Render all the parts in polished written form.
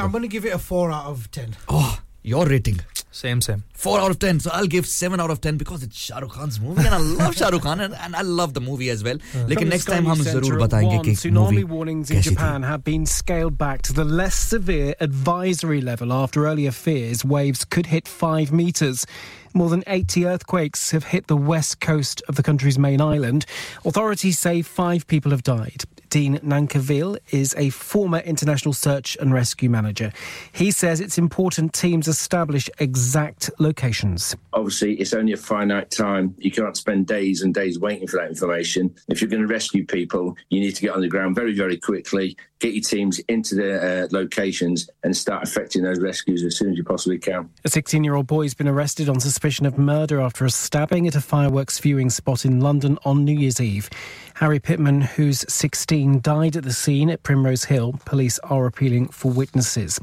I'm going to give it a 4 out of 10. Oh, your rating. Same. 4 out of 10. So I'll give 7 out of 10 because it's Shah Rukh Khan's movie and I love Shah Rukh Khan and I love the movie as well. Lekin next time hum zarur batayenge ki tsunami warnings in Japan have been scaled back to the less severe advisory level after earlier fears waves could hit 5 meters. More than 80 earthquakes have hit the west coast of the country's main island. Authorities say 5 people have died. Dean Nankaville is a former international search and rescue manager. He says it's important teams establish exact locations. Obviously, it's only a finite time. You can't spend days and days waiting for that information. If you're going to rescue people, you need to get on the ground very, very quickly, get your teams into their locations and start effecting those rescues as soon as you possibly can. A 16-year-old boy has been arrested on suspicion of murder after a stabbing at a fireworks viewing spot in London on New Year's Eve. Harry Pittman, who's 16, died at the scene at Primrose Hill. Police are appealing for witnesses.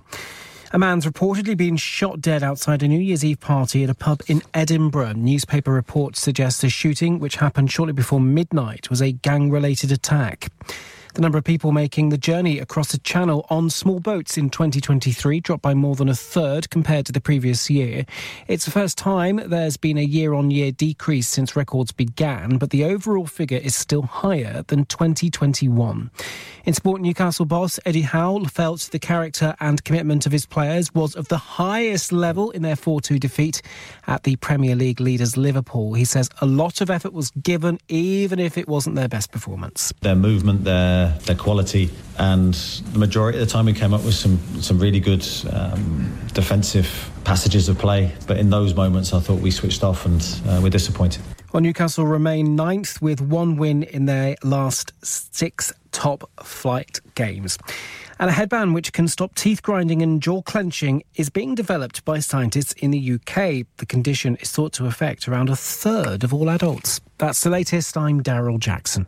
A man's reportedly been shot dead outside a New Year's Eve party at a pub in Edinburgh. Newspaper reports suggest the shooting, which happened shortly before midnight, was a gang-related attack. The number of people making the journey across the Channel on small boats in 2023 dropped by more than a third compared to the previous year. It's the first time there's been a year-on-year decrease since records began, but the overall figure is still higher than 2021. In sport, Newcastle boss Eddie Howe felt the character and commitment of his players was of the highest level in their 4-2 defeat at the Premier League leaders Liverpool. He says a lot of effort was given, even if it wasn't their best performance. Their movement, their quality, and the majority of the time we came up with some really good defensive passages of play, but in those moments I thought we switched off and we're disappointed. Well, Newcastle remain ninth with one win in their last 6 top flight games. And a headband which can stop teeth grinding and jaw clenching is being developed by scientists in the UK. The condition is thought to affect around a third of all adults. That's the latest. I'm Daryl Jackson.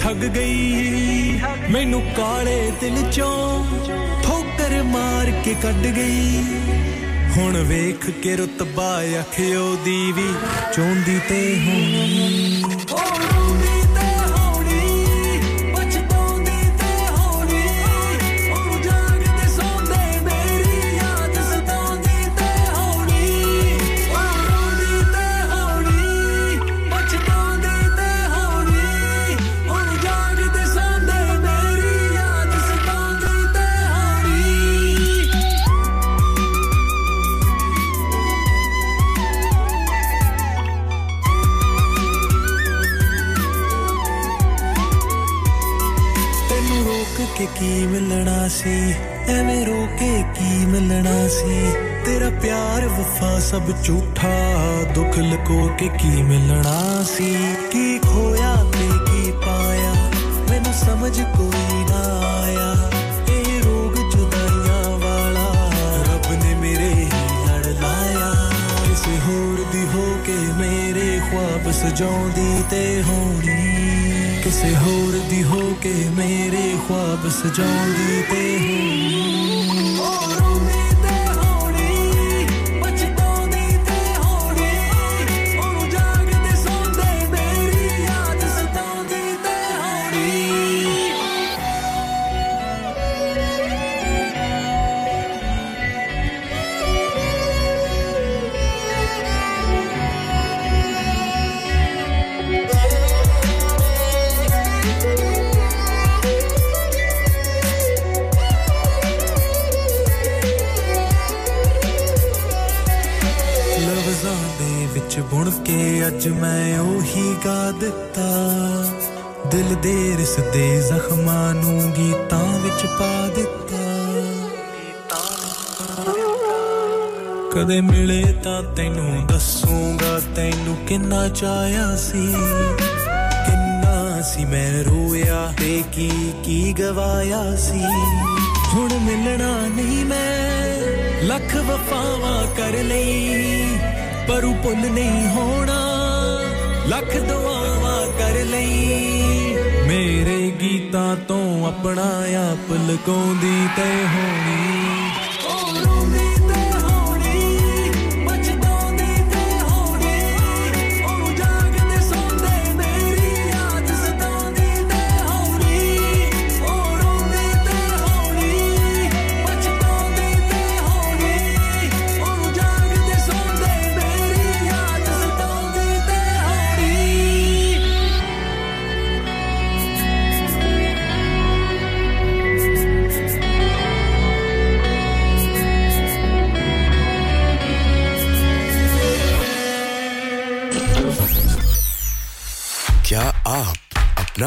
ठग गई मैनू काले दिल चों ठोकर मार के cut गई हुण वेख के रुतबा अखियो दी वी चोंदी ते होनी की मिलना सी एवें रोके की मिलना सी तेरा प्यार वफा सब झूठा दुख लको के की मिलना सी की खोया ते की पाया मैनू समझ कोई ना आया ये रोग जुदाइयां वाला रब ने मेरे ही लड़ लाया किसी होर दी हो के मेरे ख्वाब सजाउंदी ते होनी किसे होर दी हो के मेरे ख्वाब सजाउंदी ते होनी ਅੱਜ ਮੈਂ ਉਹੀ ਗਾ ਦਿੱਤਾ ਦਿਲ ਦੇ ਰਸਦੇ ਜ਼ਖਮਾਂ ਨੂੰ ਗੀਤਾਂ ਵਿੱਚ ਪਾ ਦਿੱਤਾ ਕਦੇ ਮਿਲੇ ਤਾਂ ਤੈਨੂੰ ਦੱਸੂਗਾ ਤੈਨੂੰ ਕਿੰਨਾ ਚਾਹਿਆ ਸੀ ਕਿੰਨਾ ਸੀ ਮੈਂ ਰੋਇਆ ਤੇ ਕੀ ਕੀ ਗਵਾਇਆ ਸੀ ਹੁਣ ਮਿਲਣਾ ਨਹੀਂ ਮੈਂ ਲੱਖ ਵਫਾਵਾਂ ਕਰ ਲਈ ਪਰ ਉਹ ਭੁੱਲ ਨਹੀਂ ਹੋਣਾ ਲੱਖ ਦੁਆਵਾਂ ਕਰ ਲਈ ਮੇਰੇ ਗੀਤਾਂ ਤੋਂ ਆਪਣਾ ਆਪ ਲਗਾਉਂਦੀ ਤੇ ਹੋਣੀ ना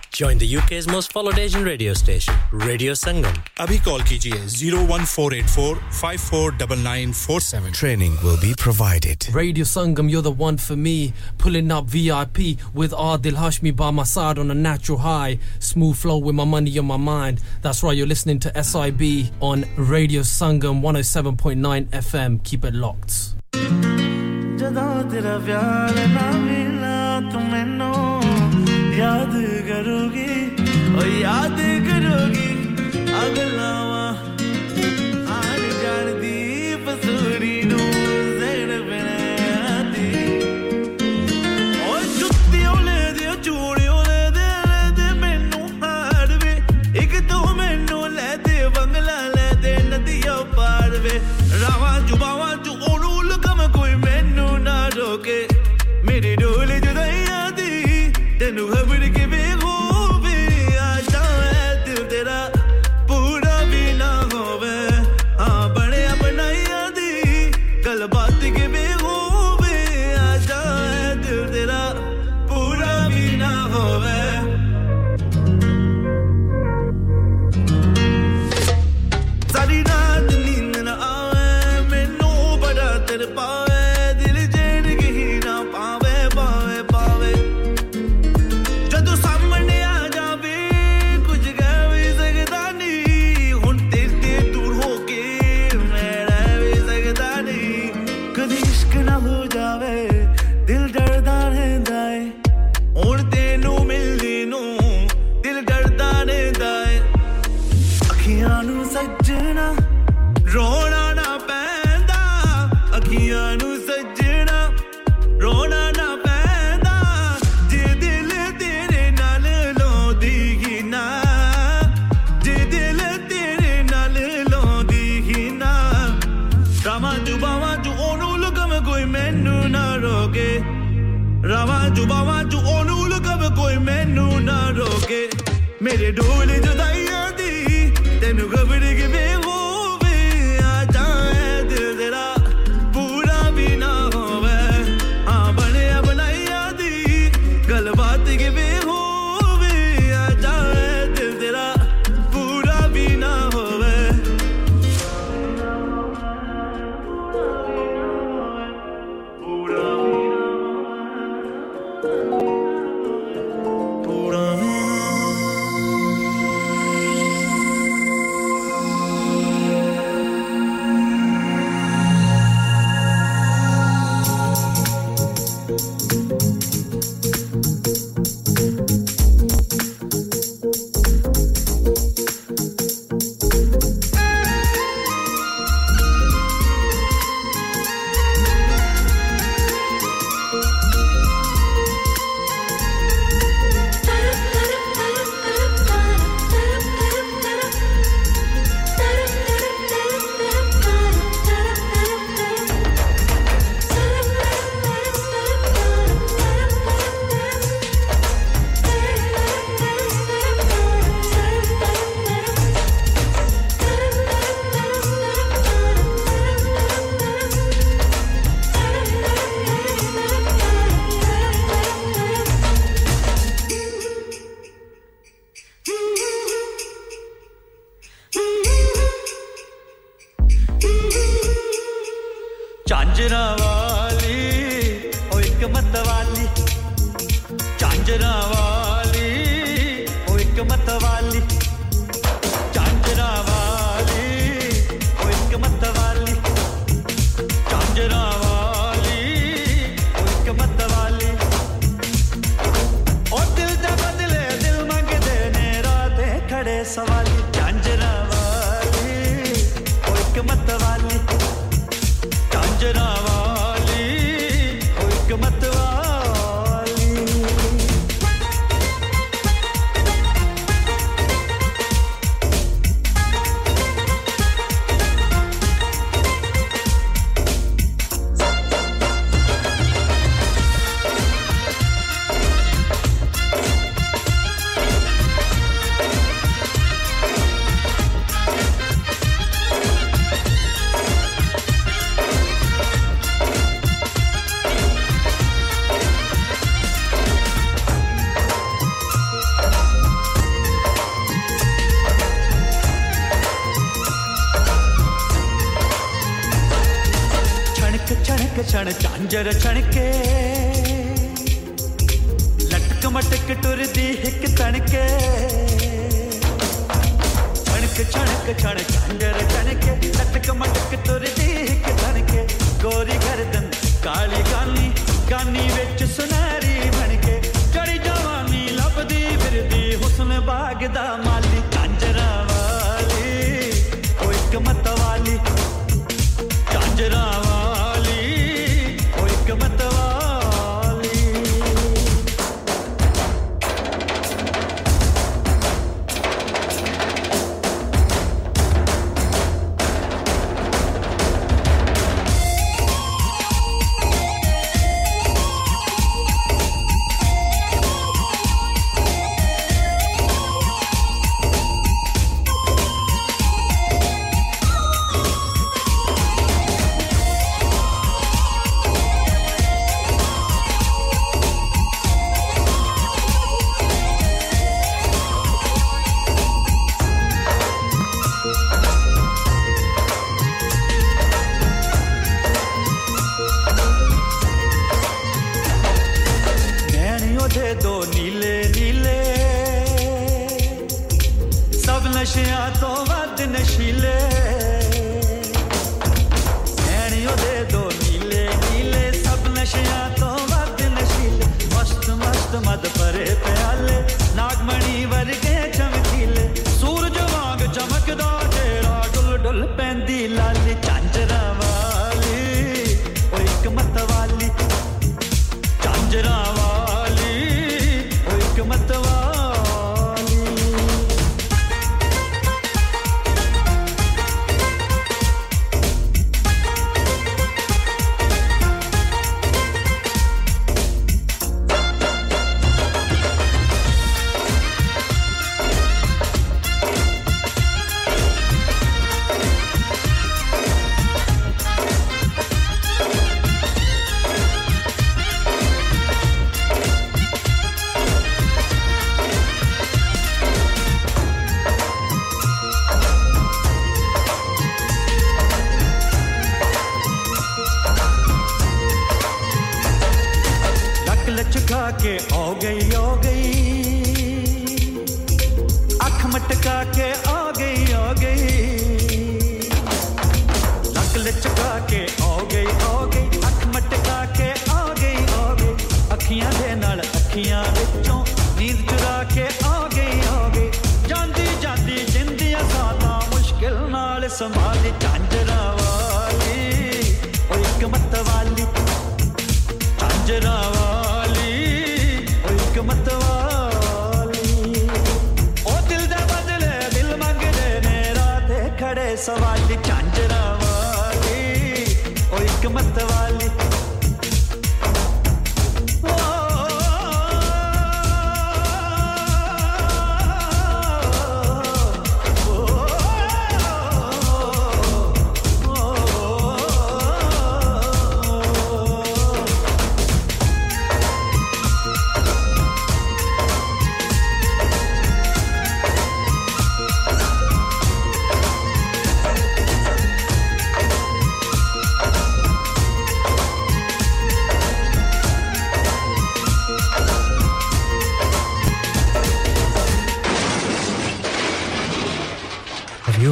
Join the UK's most followed Asian radio station, Radio Sangam. Abhi call kijiye 01484 549947. Training will be provided. Radio Sangam, you're the one for me. Pulling up VIP with Adil Hashmi by my side on a natural high. Smooth flow with my money on my mind. That's right, you're listening to SIB on Radio Sangam 107.9 FM. Keep it locked. Jada tera pyar na mila tum mainu याद करोगी और याद करोगी अगलावा आन जान दी पसूरी नूर ज़ेर बनाती और जुत्तियों ले दे चूड़ियों ले दे मैंनू हार वे एक तो मैंनू ले दे बंगला ले दे नदियों पार वे रावा जुबावा जु ओलूल कम कोई मैंनू ना रोके मेरे डोले जुदाई ਤੈਨੂੰ ਖਬਰ ਕਿਵੇਂ ਹੋਵੇ ਆ ਜਾਵੇ ਦਿਲ ਤੇਰਾ ਪੂਰਾ ਵੀ ਨਾ ਹੋਵੇ ਆ ਬਣਿਆ ਬਣਾਇਆ ਦੀ ਗੱਲ ਬਾਤ ਕਿਵੇਂ ਹੋਵੇ ਆ ਜਾਵੇ ਦਿਲ ਤੇਰਾ ਪੂਰਾ ਵੀ ਨਾ ਹੋਵੇ ਸਾਰੀ ਰਾਤ ਨੀਂਦ ਨਾ ਆਵੇ ਮੈਨੂੰ ਬੜਾ ਤੜਪਾ mere dole judaiya di tenu gavd give hove aa jae dil tera pura bhi na hove aa banaya banaiya di gal baat give hove aa jae dil tera pura bhi na hove pura bhi na hove pura pura Thank you.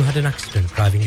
had an accident driving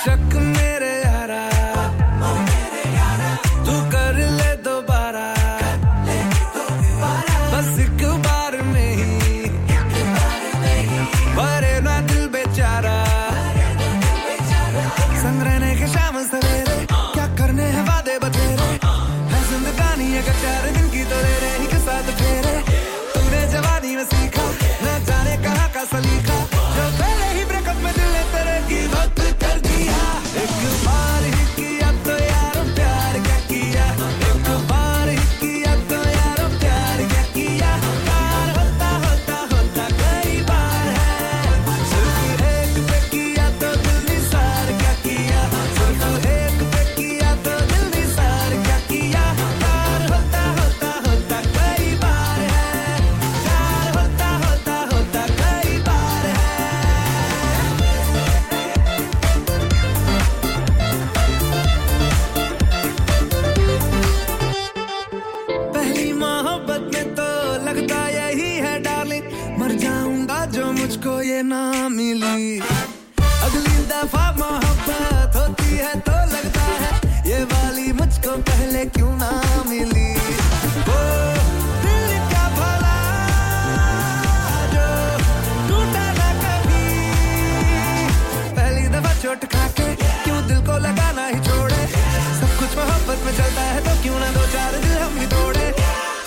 शक मेरे यारा तू कर ले दोबारा बस एक बार में ही भरे ना दिल बेचारा संग रहने के शाम सवेरे क्या करने हैं वादे बतेरे है जिंदगानी अगर 4 दिन की तो ले रहे एक साथ फेरे तूने जवानी में सीखा ना जाने कहाँ का सलीका जो पहले ही ब्रेकअप में दिल तेरे की बात कर दी एक बार ही किया तो यारों प्यार क्या किया एक बार ही किया तो यारों प्यार क्या किया प्यार होता होता होता कई बार है सिर्फ एक पे किया तो दिल निसार क्या किया सिर्फ एक पे किया तो दिल निसार क्या किया प्यार होता होता होता कई बार है प्यार होता होता होता कई बार है पहली मोहब्बत में तो लगता यही है डार्लिंग मर जाऊंगा जो मुझको ये ना मिली अगली दफा मोहब्बत होती है तो लगता है ये वाली मुझको पहले क्यों ना मिली वो दिल क्या भला जो टूटा ना कभी पहली दफा चोट खा के क्यों दिल को लगाना ही छोड़े सब कुछ मोहब्बत में चलता है तो क्यों ना 2-4 दिल हम भी तोड़े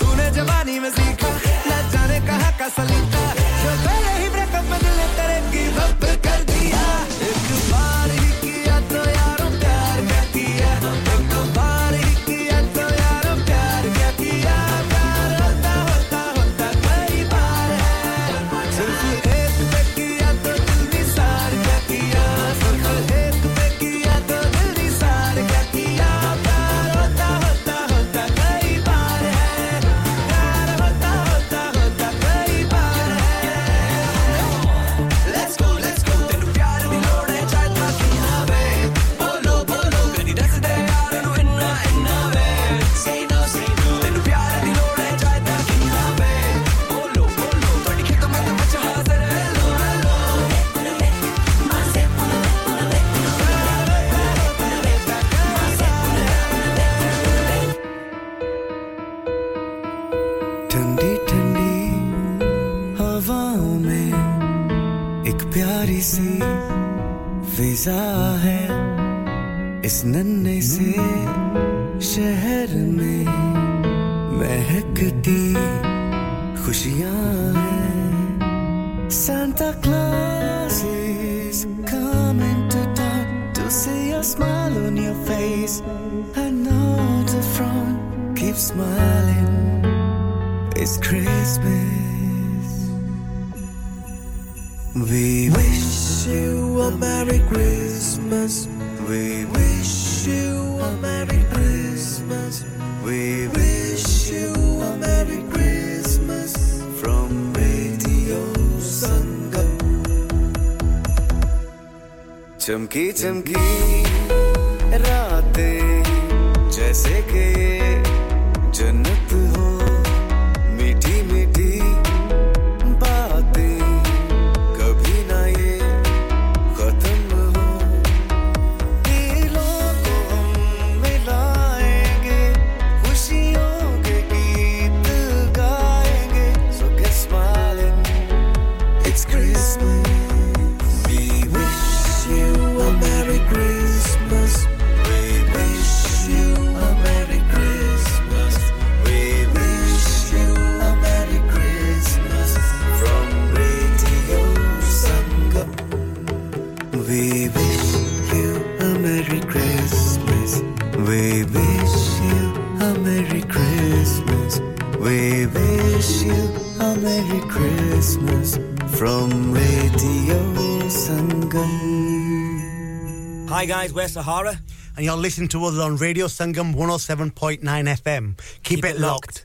तूने जवानी में सीखा ना जाने कहाँ का सलीका जो पहले ही ब्रेकअप में दिल ने तेरे गिव अप कर दिया एक बार ही किया तो यारों प्यार क्या किया एक बार ही किया तो यारों प्यार क्या किया प्यार होता होता होता कई बार है सिर्फ एक पे किया तो दिल निसार क्या किया सिर्फ एक पे किया तो दिल निसार क्या किया प्यार होता होता होता कई बार है प्यार होता होता होता कई बार है let's go तेनु प्यार दी लोड़ है चाहे बाकी ना वे बोलो बोलो कहीं दस दे यार नु इन्ना इन्ना वे say no तेनु प्यार दी लोड़ है चाहे बाकी ना वे बोलो बोलो थोड़ी खेतों में तो बचा हाजिर है hello hello ठंडी ठंडी हवाओं में एक प्यारी सी फिजा है इस नन्हे से शहर में महकती खुशियां हैं Santa Claus is coming to town to see a smile on your face I know the frown keep smiling It's Christmas We wish you a Merry Christmas We wish you a Merry Christmas We wish you a Merry Christmas From Radio Sangam चमकी चमकी रातें जैसे कि जन्नत हो मीठी मीठी बातें कभी ना ये खत्म हो दिलों को हम मिलाएंगे खुशियों के गीत गाएंगे So get smiling It's Christmas We wish you a We wish you a Merry Christmas from Radio Sangam. Hi guys, we're Sahara. And you're listening to us on Radio Sangam 107.9 FM. Keep it locked.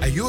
Are you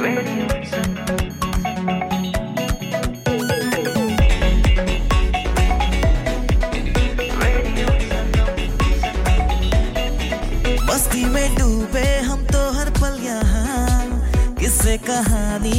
Radio Sangam. किससे कहानी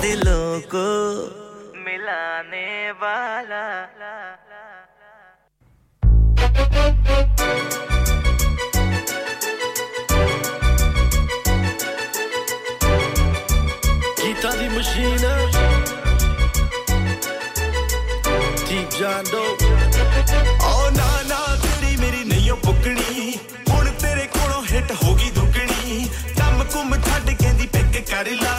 दिलों को मिलाने वाला गीता दी machine दीप जान दो ओ ना ना तेरी मेरी नहीं हो पकड़ी हुन तेरे कोलों हिट होगी दुगनी दम कुम छड़ केंदी पिक कर ला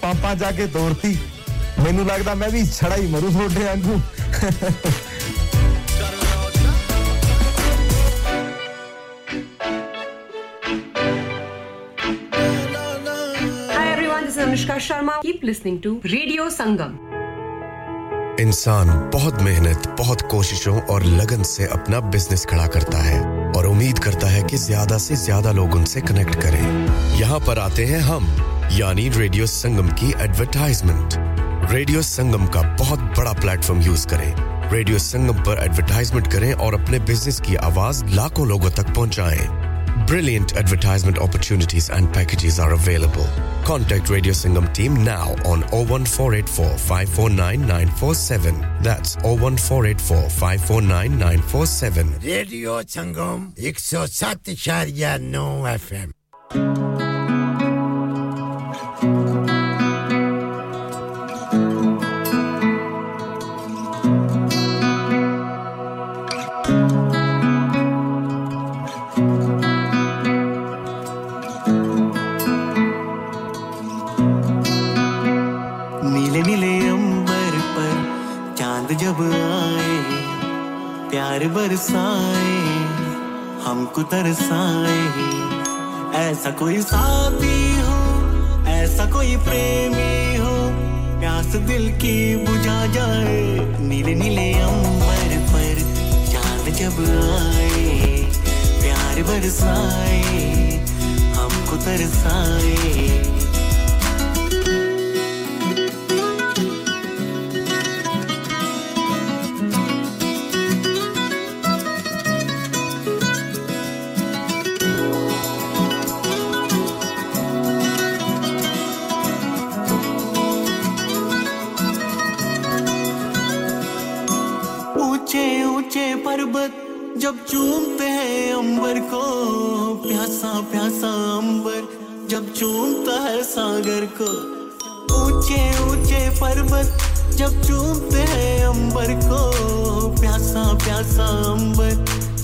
पापा जाके दौड़ती मेनू लगदा मैं भी छड़ा ही मरू थोड़े वांगू Hi everyone, this is Anushka Sharma. Keep listening to Radio Sangam. इंसान बहुत मेहनत, बहुत कोशिशों और लगन से अपना बिजनेस खड़ा करता है और उम्मीद करता है कि ज़्यादा से ज़्यादा लोग उनसे कनेक्ट करें। यहाँ पर आते हैं हम, यानी रेडियो संगम की एडवर्टाइजमेंट। रेडियो संगम का बहुत बड़ा प्लेटफॉर्म यूज़ करें। रेडियो संगम पर एडवर्टाइजमेंट करें और अपने बिजनेस की आवाज़ लाखों लोगों तक पहुँचाएं। Brilliant advertisement opportunities and packages are available. Contact Radio Sangam team now on 01484 549 947. That's 01484 549 947. Radio Sangam 107.9 FM. बरसाए हमको तरसाए ऐसा कोई साथी हो ऐसा कोई प्रेमी हो प्यास दिल की बुझा जाए नीले नीले अंबर पर चांद जब आए प्यार बरसाए हमको तरसाए जब चूमते हैं अंबर को प्यासा प्यासा अंबर जब चूमता है सागर को ऊंचे ऊंचे पर्वत जब चूमते हैं अंबर को प्यासा प्यासा अंबर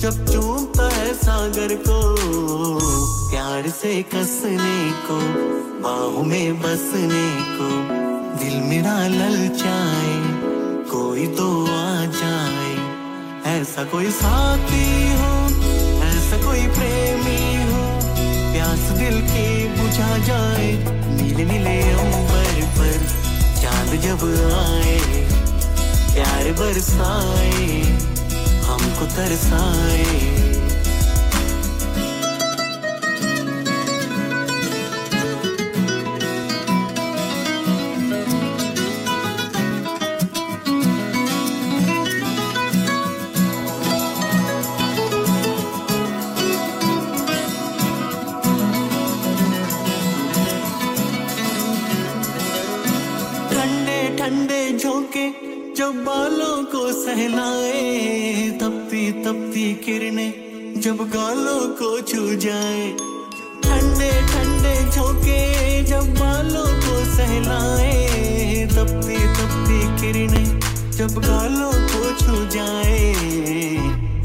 जब चूमता है सागर को प्यार से कसने को बाहों में बसने को दिल मेरा ललचाए कोई तो आ जाए ऐसा कोई साथी हो ऐसा कोई प्रेमी हो प्यास दिल की बुझा जाए नीले नीले अंबर पर चांद जब आए प्यार बरसाए हमको तरसाए जब गालों को छू जाए ठंडे ठंडे झोंके जब बालों को सहलाए तपती तपती किरणें जब गालों को छू जाए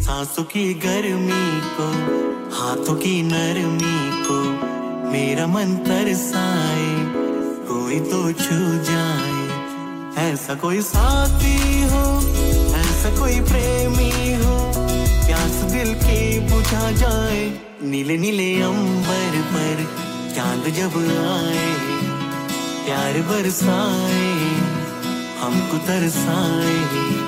सांसों की गर्मी को हाथों की नरमी को मेरा मन तरसाए कोई तो छू जाए ऐसा कोई साथी हो ऐसा कोई प्रेमी हो दिल की बुझा जाए नीले नीले अंबर पर चांद जब आए प्यार बरसाए हमको तरसाए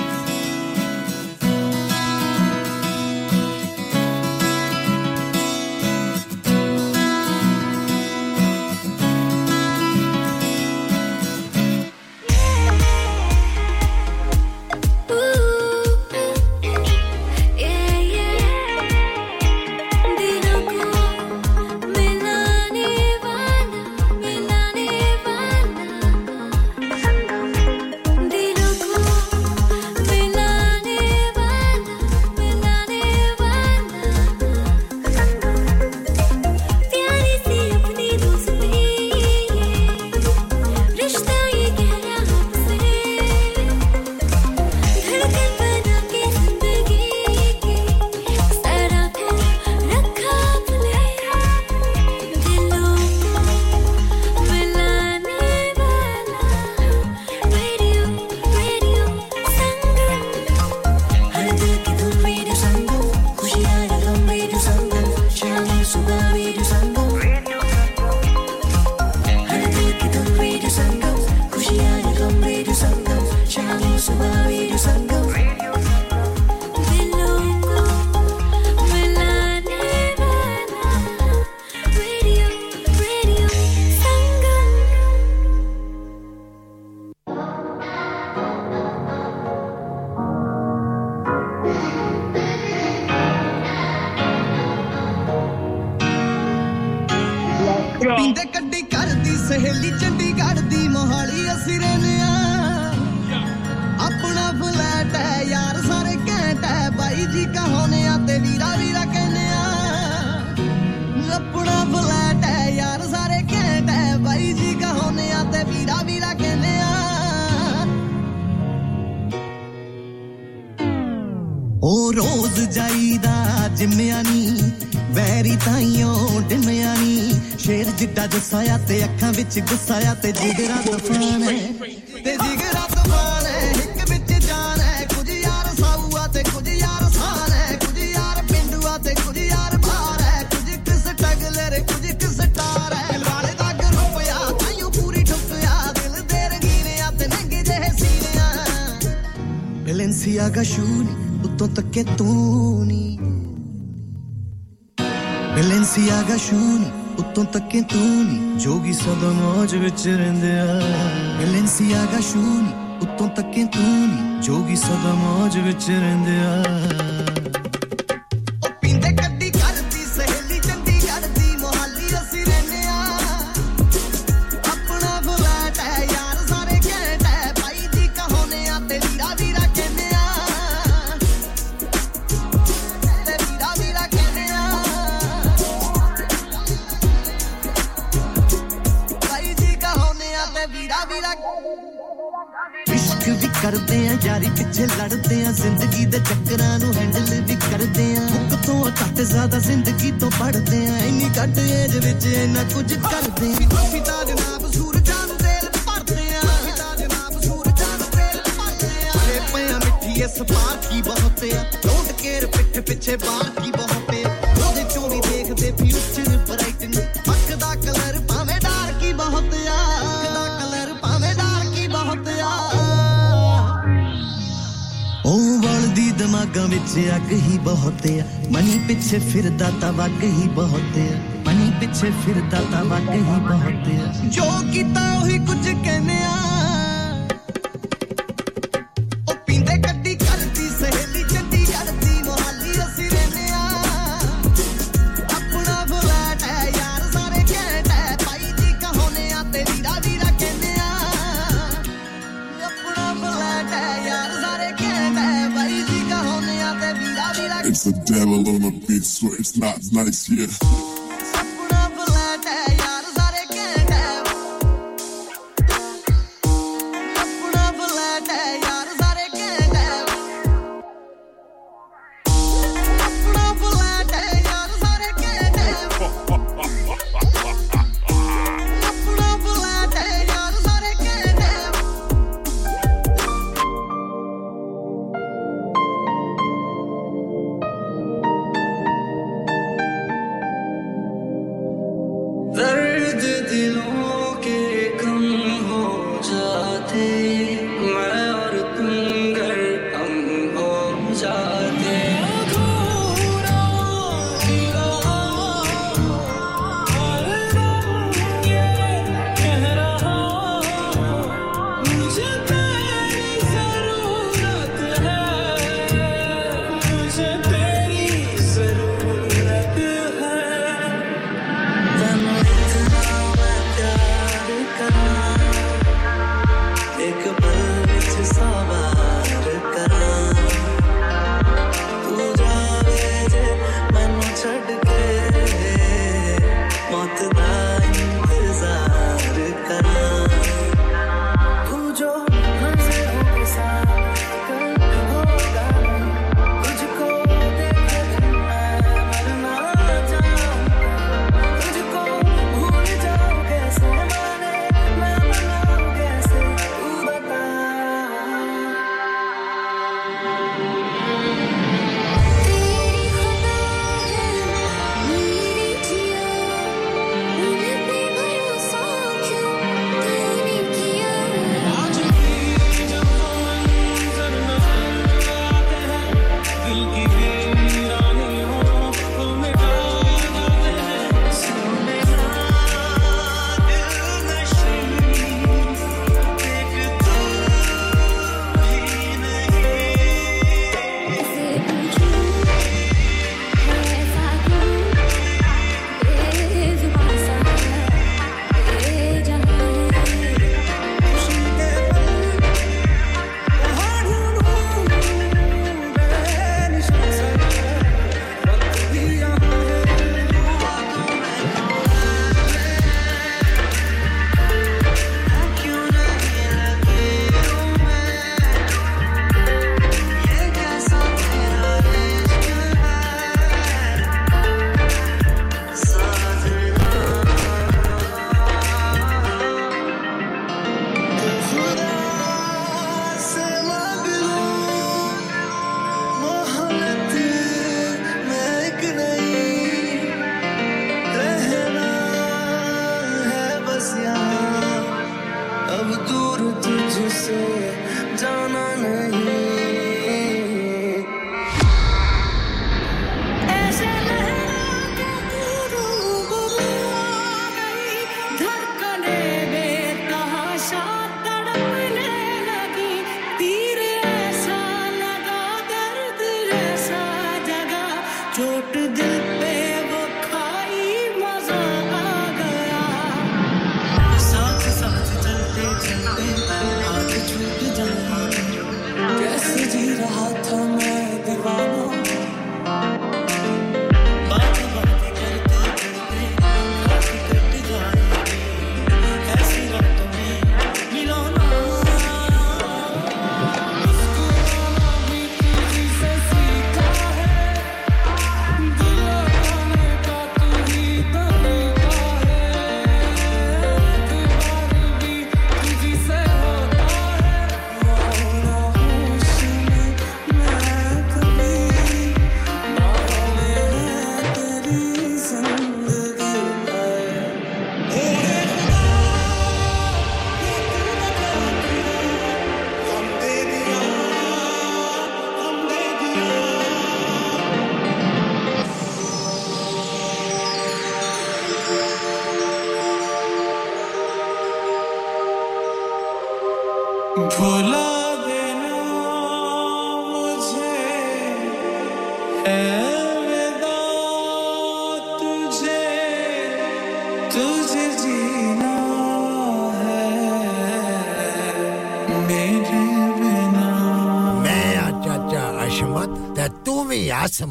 It's a te jigara tufaan hai te jigara tufaan hai hik vich jaan hai kuj yaar saua te kuj yaar saan hai kuj yaar pindua te kuj yaar baar hai kuj kis tagle re kuj kis taar hai laale da groya taiyo puri thukya dil de rginiya te nang je sineya Balenciaga shoon utton takke tuni Balenciaga shoon उत्तों तक्के तूनी जोगी सदा मौज विच रहिंदिया Balenciaga शूनी उत्तों तक्के तूनी जोगी सदा मौज विच रहिंदिया पीछे फिरदा तवक ही बहुत है money पीछे फिरदा तवक ही बहुत है जो कीता वही कुछ कहने आ ओ पींदे कड्डी करती सहेली चंदी करती मोहाली असि रहने आ अपना बुलाट है यार सारे कहट है भाई जी कहोने आ ते वीरा वीरा कहने आ अपना बुलाट है यार सारे कहट है भाई जी कहोने आ ते वीरा वीरा It's the devil on the beat, so it's not nice here.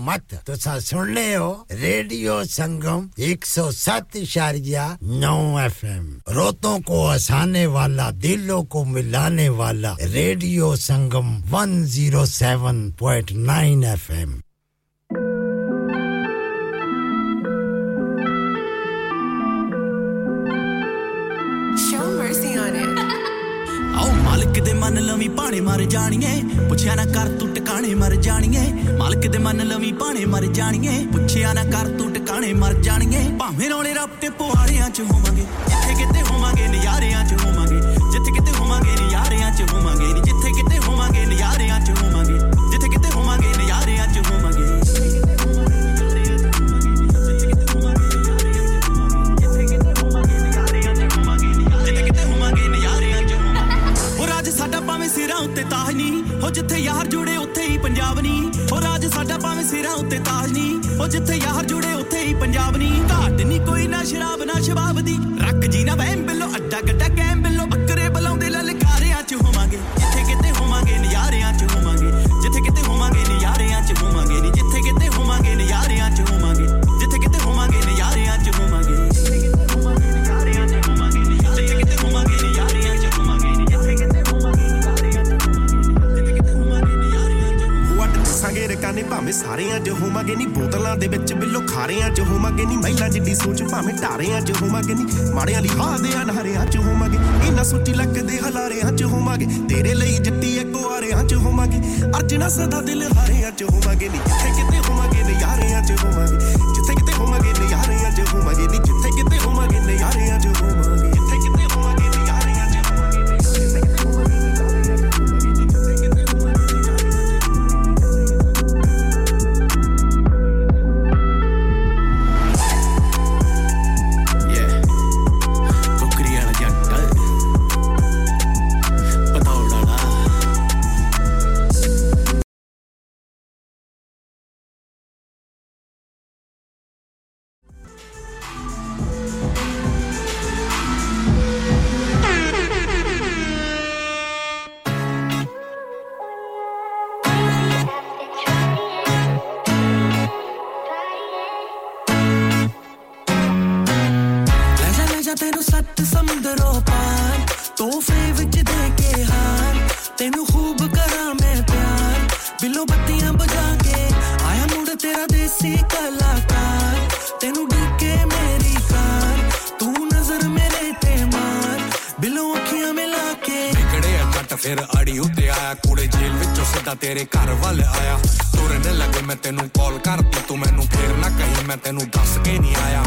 मत तो सुन ले हो रेडियो संगम 107.9 एफएम रोतों को हंसाने वाला दिलों को मिलाने वाला रेडियो संगम 107.9 एफएम मन लवी पाने मर जानिए पुछया ना कर तू ठिकाने मर जानिए मालिक दे मन लवी पाने मर जानिए पुछया ना कर तू ठिकाने मर जानिए भावे रोणे रापटे पुहाड़ियां च होवांगे जिथे किते होवांगे नजारियां च होवांगे जिथे किते होवांगे नजारियां च होवांगे जिथे किते होवांगे नजारियां च होवांगे जिथे किते होवांगे नजारियां च होवांगे ਸਿਰਾਂ ਉੱਤੇ ਤਾਜ ਨਹੀਂ ਹੋ ਜਿੱਥੇ ਯਾਰ ਜੁੜੇ ਉੱਥੇ ਹੀ ਪੰਜਾਬ ਨਹੀਂ ਹੋ ਰਾਜ ਸਾਡਾ ਭਾਵੇਂ ਸਿਰਾਂ ਉੱਤੇ ਤਾਜ ਨਹੀਂ ਹੋ ਜਿੱਥੇ ਯਾਰ ਜੁੜੇ ਉੱਥੇ ਹੀ ਪੰਜਾਬ ਨਹੀਂ ਘਾਟ ਨਹੀਂ ਕੋਈ ਨਾ ਸ਼ਰਾਬ ਨਾ ਸ਼ਬਾਬ ਦੀ ਰੱਖ ਜੀ ਨਾ ਵਹਿਮ ਬਿੱਲੋ ਅੱਡਾ ਗੱਡਾ ਕੈਮ ਬਿੱਲੋ ਬੱਕਰੇ ਬਲਾਉਂਦੇ ਲਲਕਾਰਿਆਂ ਚ ਹੋਵਾਂਗੇ ਜਿੱਥੇ ਕਿਤੇ ਹੋਵਾਂਗੇ ਨਜ਼ਾਰਿਆਂ ਚ ਹੋਵਾਂਗੇ ਜਿੱਥੇ ਕਿਤੇ ਹੋਵਾਂਗੇ ਨਜ਼ਾਰਿਆਂ ਚ ਹੋਵਾਂਗੇ ਨਹੀਂ ਜਿੱਥੇ ਕਿਤੇ ਹੋਵਾਂਗੇ ਨਜ਼ਾਰਿਆਂ ਚ ਹੋਵਾਂਗੇ ਜਿੱਥੇ ਕਿਤੇ ਹੋਵਾਂਗੇ ਨਜ਼ਾਰਿਆਂ ਚ ਹੋਵਾਂਗੇ ਸਾਂਗੇ ਰਕਾਨੇ ਭਾਵੇਂ ਸਾਰਿਆਂ ਚ ਹੋਵਾਂਗੇ ਨਹੀਂ ਬੋਤਲਾਂ ਦੇ ਵਿੱਚ ਬਿੱਲੋ ਖਾਰਿਆਂ ਚ ਹੋਵਾਂਗੇ ਨਹੀਂ ਮਹਿਲਾਂ ਜਿੱਡੀ ਸੋਚ ਭਾਵੇਂ ਢਾਰਿਆਂ ਚ ਹੋਵਾਂਗੇ ਨਹੀਂ ਮਾੜਿਆਂ ਲਈ ਹਾਦੇ ਅਨਹਰਿਆਂ ਚ ਹੋਵਾਂਗੇ ਇਹਨਾਂ ਸੁੱਤੀ ਲੱਕ ਦੇ ਹਲਾਰਿਆਂ ਚ ਹੋਵਾਂਗੇ ਤੇਰੇ ਲਈ ਜੱਟੀ ਅਕਵਾਰਿਆਂ ਚ ਹੋਵਾਂਗੇ ਅਰਜਣਾ ਸਦਾ ਦਿਲ ਹਾਰਿਆਂ ਚ ਹੋਵਾਂਗੇ ਨਹੀਂ ਜਿੱਥੇ ਕਿਤੇ ਹੋਵਾਂਗੇ ਨਜ਼ਾਰਿਆਂ ਚ ਹੋਵਾਂਗੇ ਜਿੱਥੇ ਕਿਤੇ ਹੋਵਾਂਗੇ ਨਜ਼ਾਰਿਆਂ ਚ ਹੋਵਾਂਗੇ ਨਹੀਂ ਜਿੱਥੇ ਕਿਤੇ ਹੋਵਾਂਗੇ ਨਜ਼ਾਰਿਆਂ ਚ ਹੋਵਾਂਗੇ ਜਿੱਥੇ ਕਿਤੇ ਹੋਵਾਂਗੇ तेरे घर वाले आया तुरंत लगे मैं तेनू कॉल करती तू मेनू फिर ना कहीं मैं तेनू दस के नहीं आया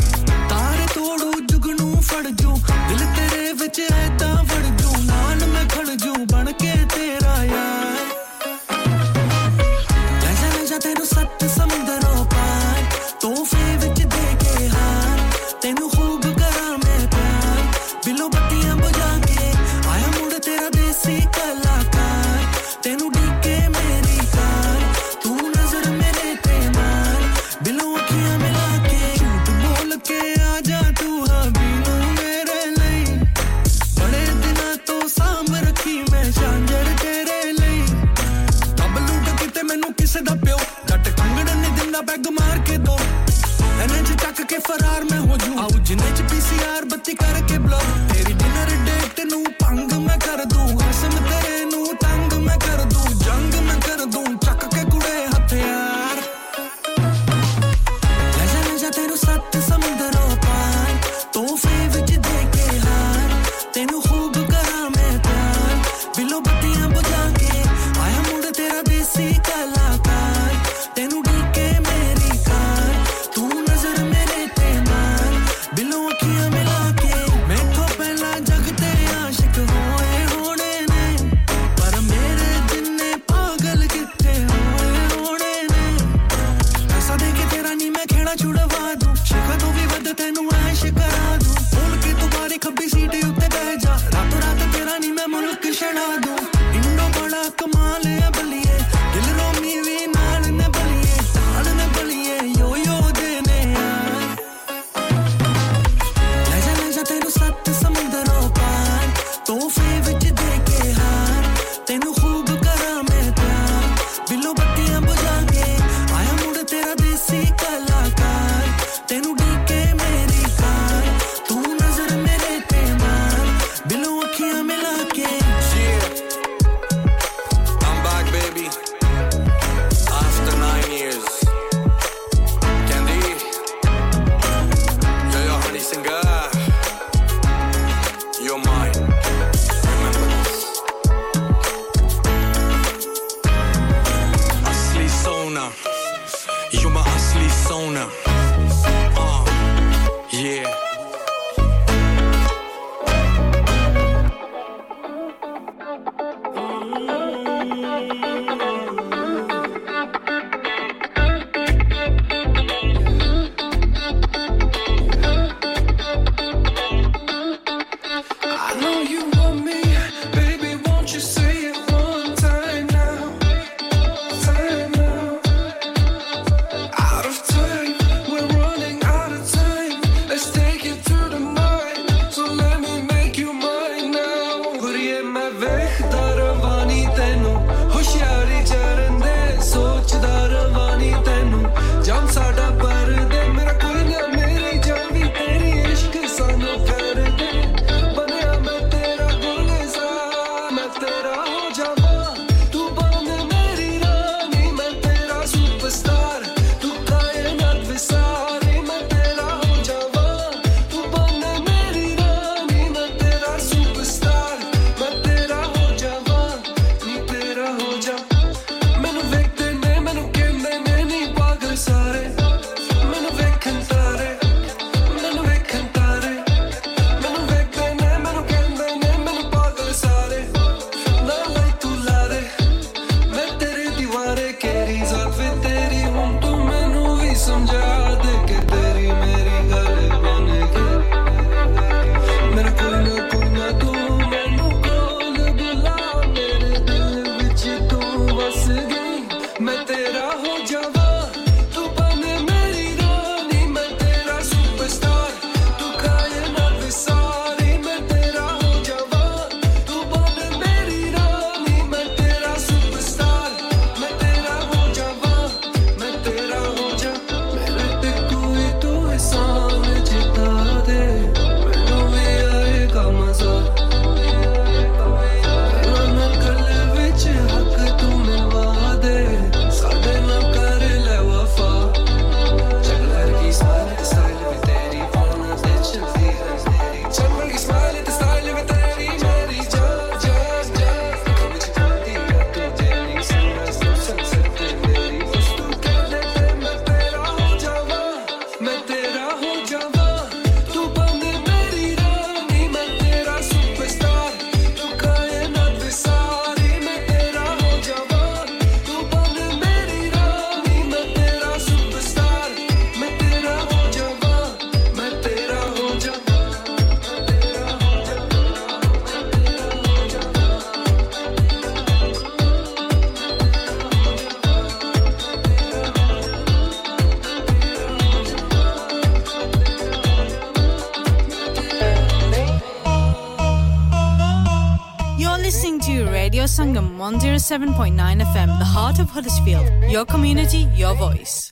तारे तोड़ू जुगनू फड़ जू दिल तेरे विच है ता फड़ जू नान मैं खड़ जू बन के तेरा यार ले जा तेनू सत समंदरों पार तोहफे विच दे के हार तेनू खूब करा मैं प्यार बिलो बत्तियां बुझा के आया मुड़ तेरा देसी कलाकार तेनू John ਕਿਸੇ ਦਾ ਪਿਓ ਜੱਟ ਕੰਗਣ ਨਹੀਂ ਦਿੰਦਾ ਬੈਗ ਮਾਰ ਕੇ ਦੋ ਐਨਰਜੀ ਚੱਕ ਕੇ ਫਰਾਰ ਮੈਂ ਹੋ ਜੂ ਆਉ ਜਿੰਨੇ ਚ ਪੀਸੀਆਰ ਬੱਤੀ ਕਰਕੇ ਬਲੋ ਤੇਰੀ ਡਿਨਰ ਡੇਟ ਨੂੰ ਪੰਗ ਮੈਂ ਕਰ ਦੂੰ ਕਸਮ ਤੇਰੇ ਨੂੰ ਤੰਗ ਮੈਂ ਕਰ ਦੂੰ ਜੰਗ ਮੈਂ ਕਰ ਦੂੰ ਚੱਕ ਕੇ ਕੁੜੇ ਹਥਿਆਰ ਲੈ ਜਾ ਤੇਰੇ ਸੱਤ ਸਮੁੰਦਰੋਂ ਪਾਰ ਤੋਹਫੇ ਵਿੱਚ ਦੇ ਕੇ ਹਾਰ ਤੈਨੂੰ ਖੂਬ ਕਰਾਂ ਮੈਂ ਪਿਆਰ ਬਿਲੋ ਬੱਤੀਆਂ ਬੁਝਾ ਕੇ ਆਇਆ ਮੁੰਡਾ ਤੇਰਾ ਦੇਸੀ ਕਲਾਕਾਰ ਤੈਨੂੰ Sangam 107.9 FM, the heart of Huddersfield. Your community, your voice.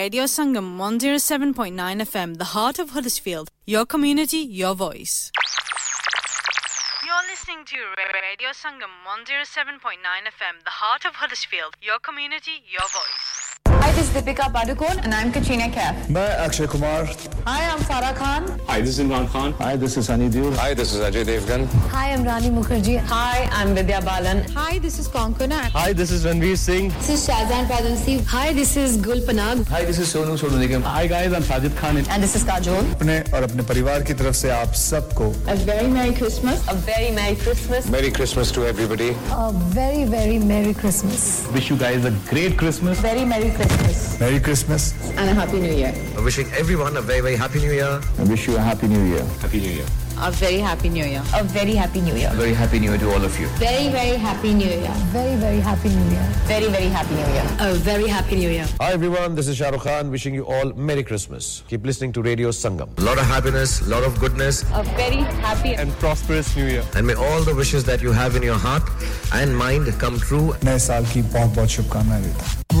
Radio Sangam 107.9 FM, the heart of Huddersfield. Your community, your voice. You're listening to Radio Sangam 107.9 FM, the heart of Huddersfield. Your community, your voice. Hi, this is Deepika Badukon. And I'm Katrina Kapp. I'm Akshay Kumar. Hi, I'm Farah Khan. Hi, this is Imran Khan. Hi, this is Hani Deol. Hi, this is Ajay Devgan. Hi, I'm Rani Mukherjee. Hi, I'm Vidya Balan. Hi, this is Konkona. Hi, this is Ranveer Singh. This is Shahzan Padansi. Hi, this is Gul Panag. Hi, this is Sonu Nigam. Hi, guys, I'm Sajid Khan. And this is Kajol. A very Merry Christmas. A very Merry Christmas. Merry Christmas to everybody. A very, very Merry Christmas. Wish you guys a great Christmas. Very Merry Christmas. Merry Christmas. And a Happy New Year. I'm wishing everyone a very, very Happy New Year. I wish you a Happy New Year. Happy New Year. A very Happy New Year. A very Happy New Year. Very Happy New Year to all of you. Very, very Happy New Year. Very, very Happy New Year. Very, very Happy New Year. A very Happy New Year. Hi everyone, this is Shah Rukh Khan wishing you all Merry Christmas. Keep listening to Radio Sangam. A lot of happiness, a lot of goodness. A very happy and prosperous New Year. And may all the wishes that you have in your heart and mind come true. Naye saal ki bahut shubhkamnayein deta hoon.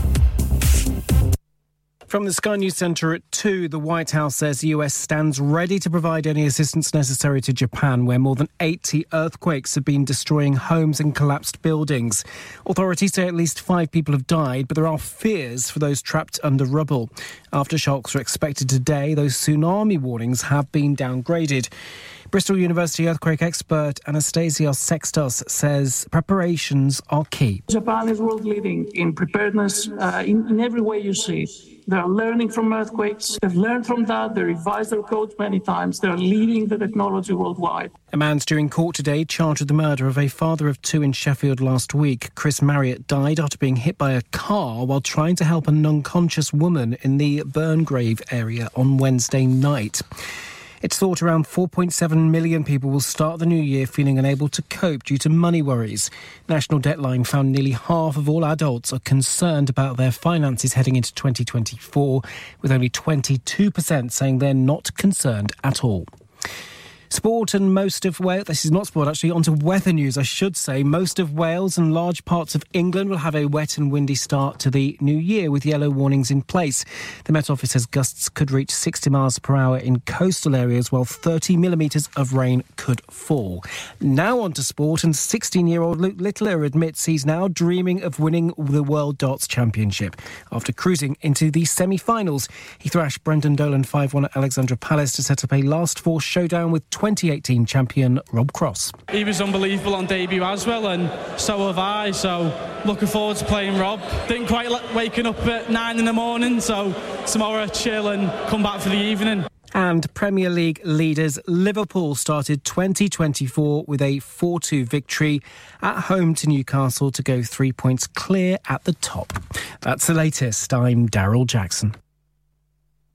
From the Sky News Centre at 2, the White House says the US stands ready to provide any assistance necessary to Japan, where more than 80 earthquakes have been destroying homes and collapsed buildings. Authorities say at least 5 people have died, but there are fears for those trapped under rubble. Aftershocks are expected today, though tsunami warnings have been downgraded. Bristol University earthquake expert Anastasios Sextos says preparations are key. Japan is world leading in preparedness in every way you see it. They are learning from earthquakes. They've learned from that. They revised their codes many times. They are leading the technology worldwide. A man's due in court today charged with the murder of a father of 2 in Sheffield last week. Chris Marriott died after being hit by a car while trying to help an unconscious woman in the Burngrave area on Wednesday night. It's thought around 4.7 million people will start the new year feeling unable to cope due to money worries. National Debtline found nearly half of all adults are concerned about their finances heading into 2024, with only 22% saying they're not concerned at all. Sport and most of Wales, this is not sport actually, onto weather news I should say. Most of Wales and large parts of England will have a wet and windy start to the new year with yellow warnings in place. The Met Office says gusts could reach 60 miles per hour in coastal areas while 30 millimetres of rain could fall. Now on to sport, and 16-year-old Luke Littler admits he's now dreaming of winning the World Darts Championship. After cruising into the semi-finals, he thrashed Brendan Dolan 5-1 at Alexandra Palace to set up a last four showdown with 2018 champion Rob Cross. He was unbelievable on debut as well, and so have I, so looking forward to playing Rob. Didn't quite like waking up at 9 in the morning, so tomorrow chill and come back for the evening. And Premier League leaders Liverpool started 2024 with a 4-2 victory at home to Newcastle to go 3 points clear at the top. That's the latest. I'm Daryl Jackson.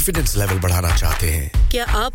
Confidence level बढ़ाना चाहते हैं? क्या आप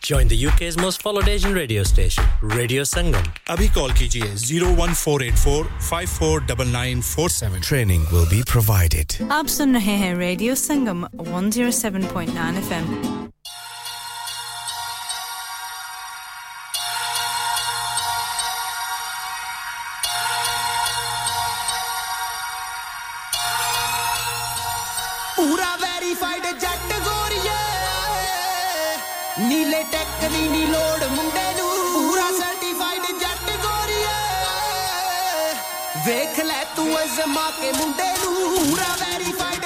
Join the UK's most followed Asian radio station, Radio Sangam. Abhi call kijiye 01484 549947. Training will be provided. Aap sun rahe hain Radio Sangam 107.9 FM. ਨੀਲੇ ਟੈਕ ਦੀ ਨੀ ਲੋੜ ਮੁੰਡੇ ਨੂੰ ਪੂਰਾ ਸਰਟੀਫਾਈਡ ਜੱਟ ਗੋਰੀਏ ਵੇਖ ਲੈ ਤੂੰ ਅਜ਼ਮਾ ਕੇ ਮੁੰਡੇ ਨੂੰ ਪੂਰਾ ਵੈਰੀਫਾਈਡ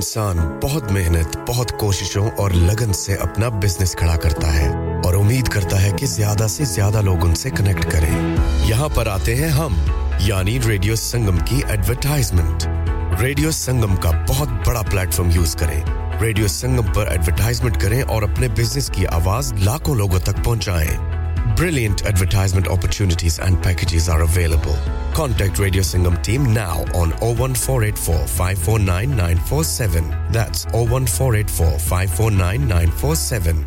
इंसान बहुत मेहनत, बहुत कोशिशों और लगन से अपना बिजनेस खड़ा करता है और उम्मीद करता है कि ज्यादा से ज्यादा लोग उनसे कनेक्ट करें। यहाँ पर आते हैं हम, यानी रेडियो संगम की एडवर्टाइजमेंट। रेडियो संगम का बहुत बड़ा प्लेटफॉर्म यूज करें। रेडियो संगम पर एडवर्टाइजमेंट करें और अपने बिजनेस की आवाज लाखों लोगों तक पहुंचाएं। Brilliant advertisement opportunities and packages are available. Contact Radio Sangam team now on 01484 549 947. That's 01484 549 947.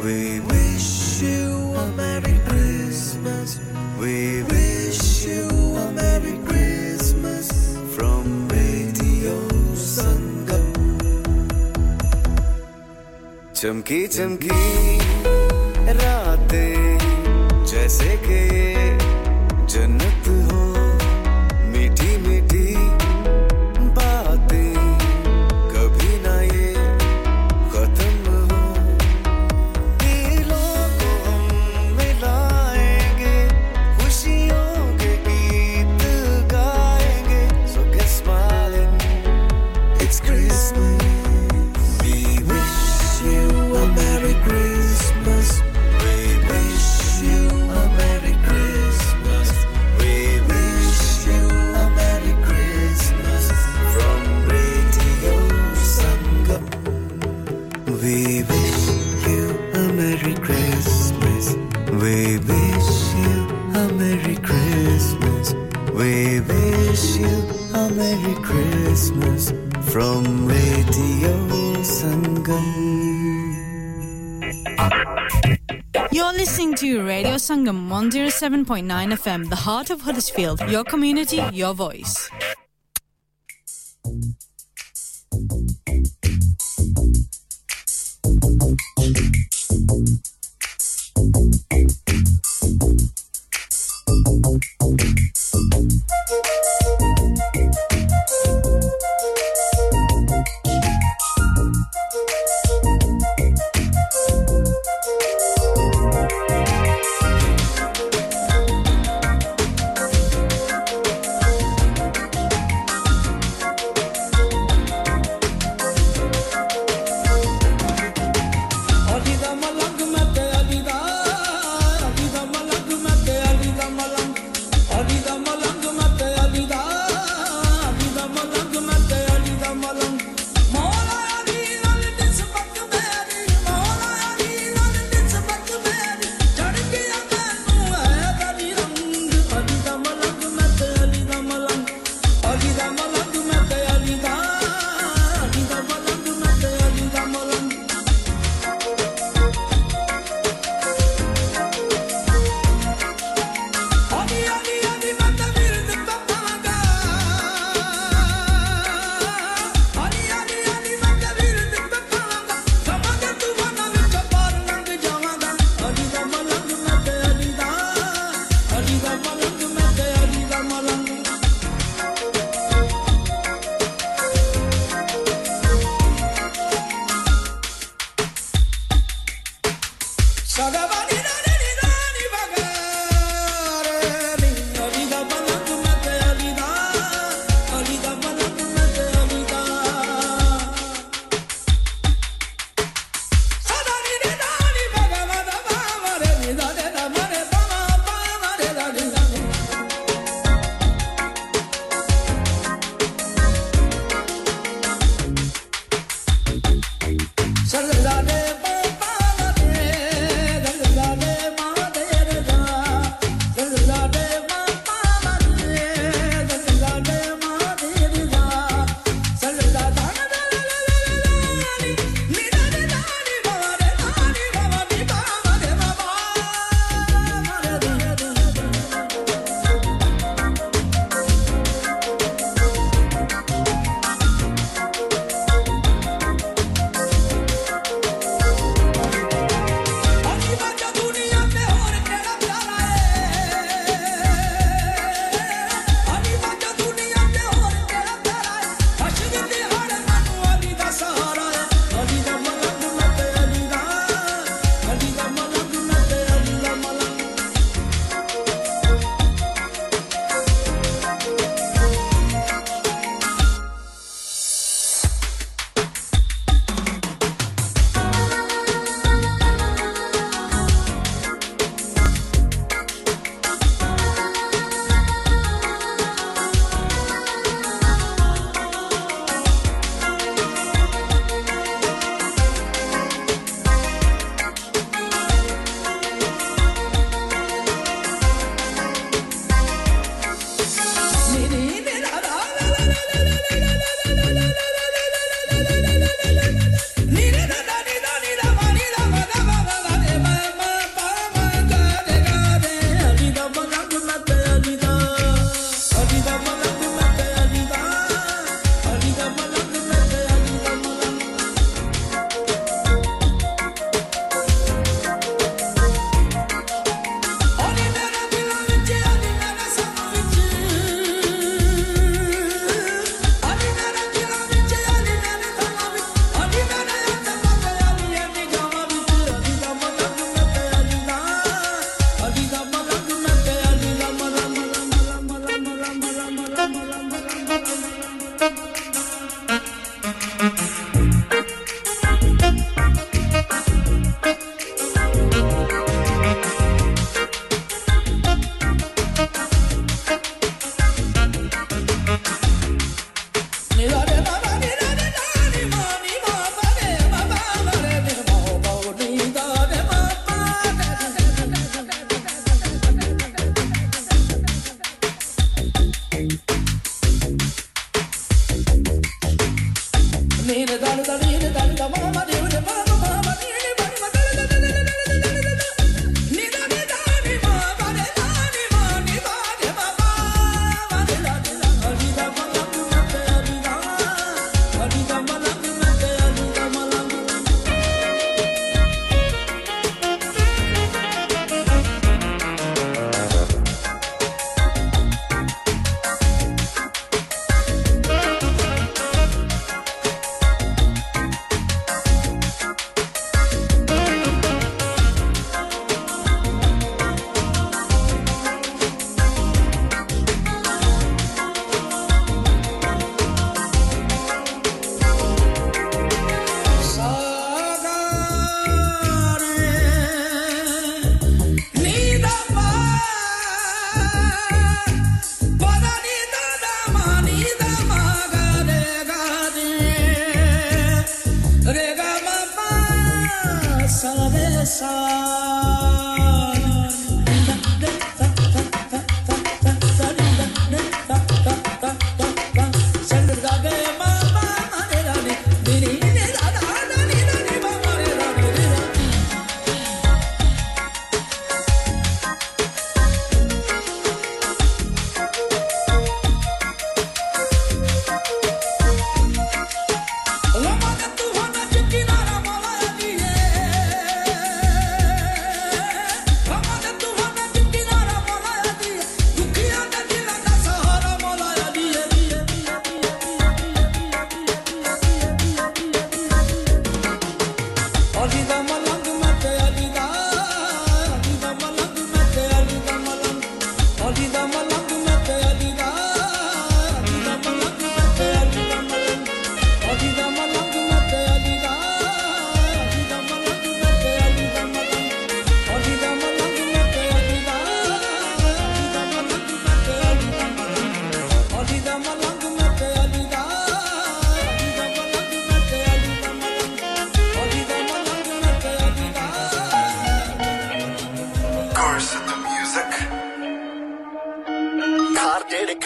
We wish you a Merry Christmas. चमकी चमकी रातें जैसे के जन्नत हो मीठी मीठी बातें कभी ना ये खत्म हो दिलों को हम मिलाएंगे खुशियों के गीत गाएंगे So get smiling It's Christmas We wish you a Merry Christmas. We wish you a Merry Christmas from Radio Sangam. You're listening to Radio Sangam 107.9 FM, the heart of Huddersfield. Your community, your voice.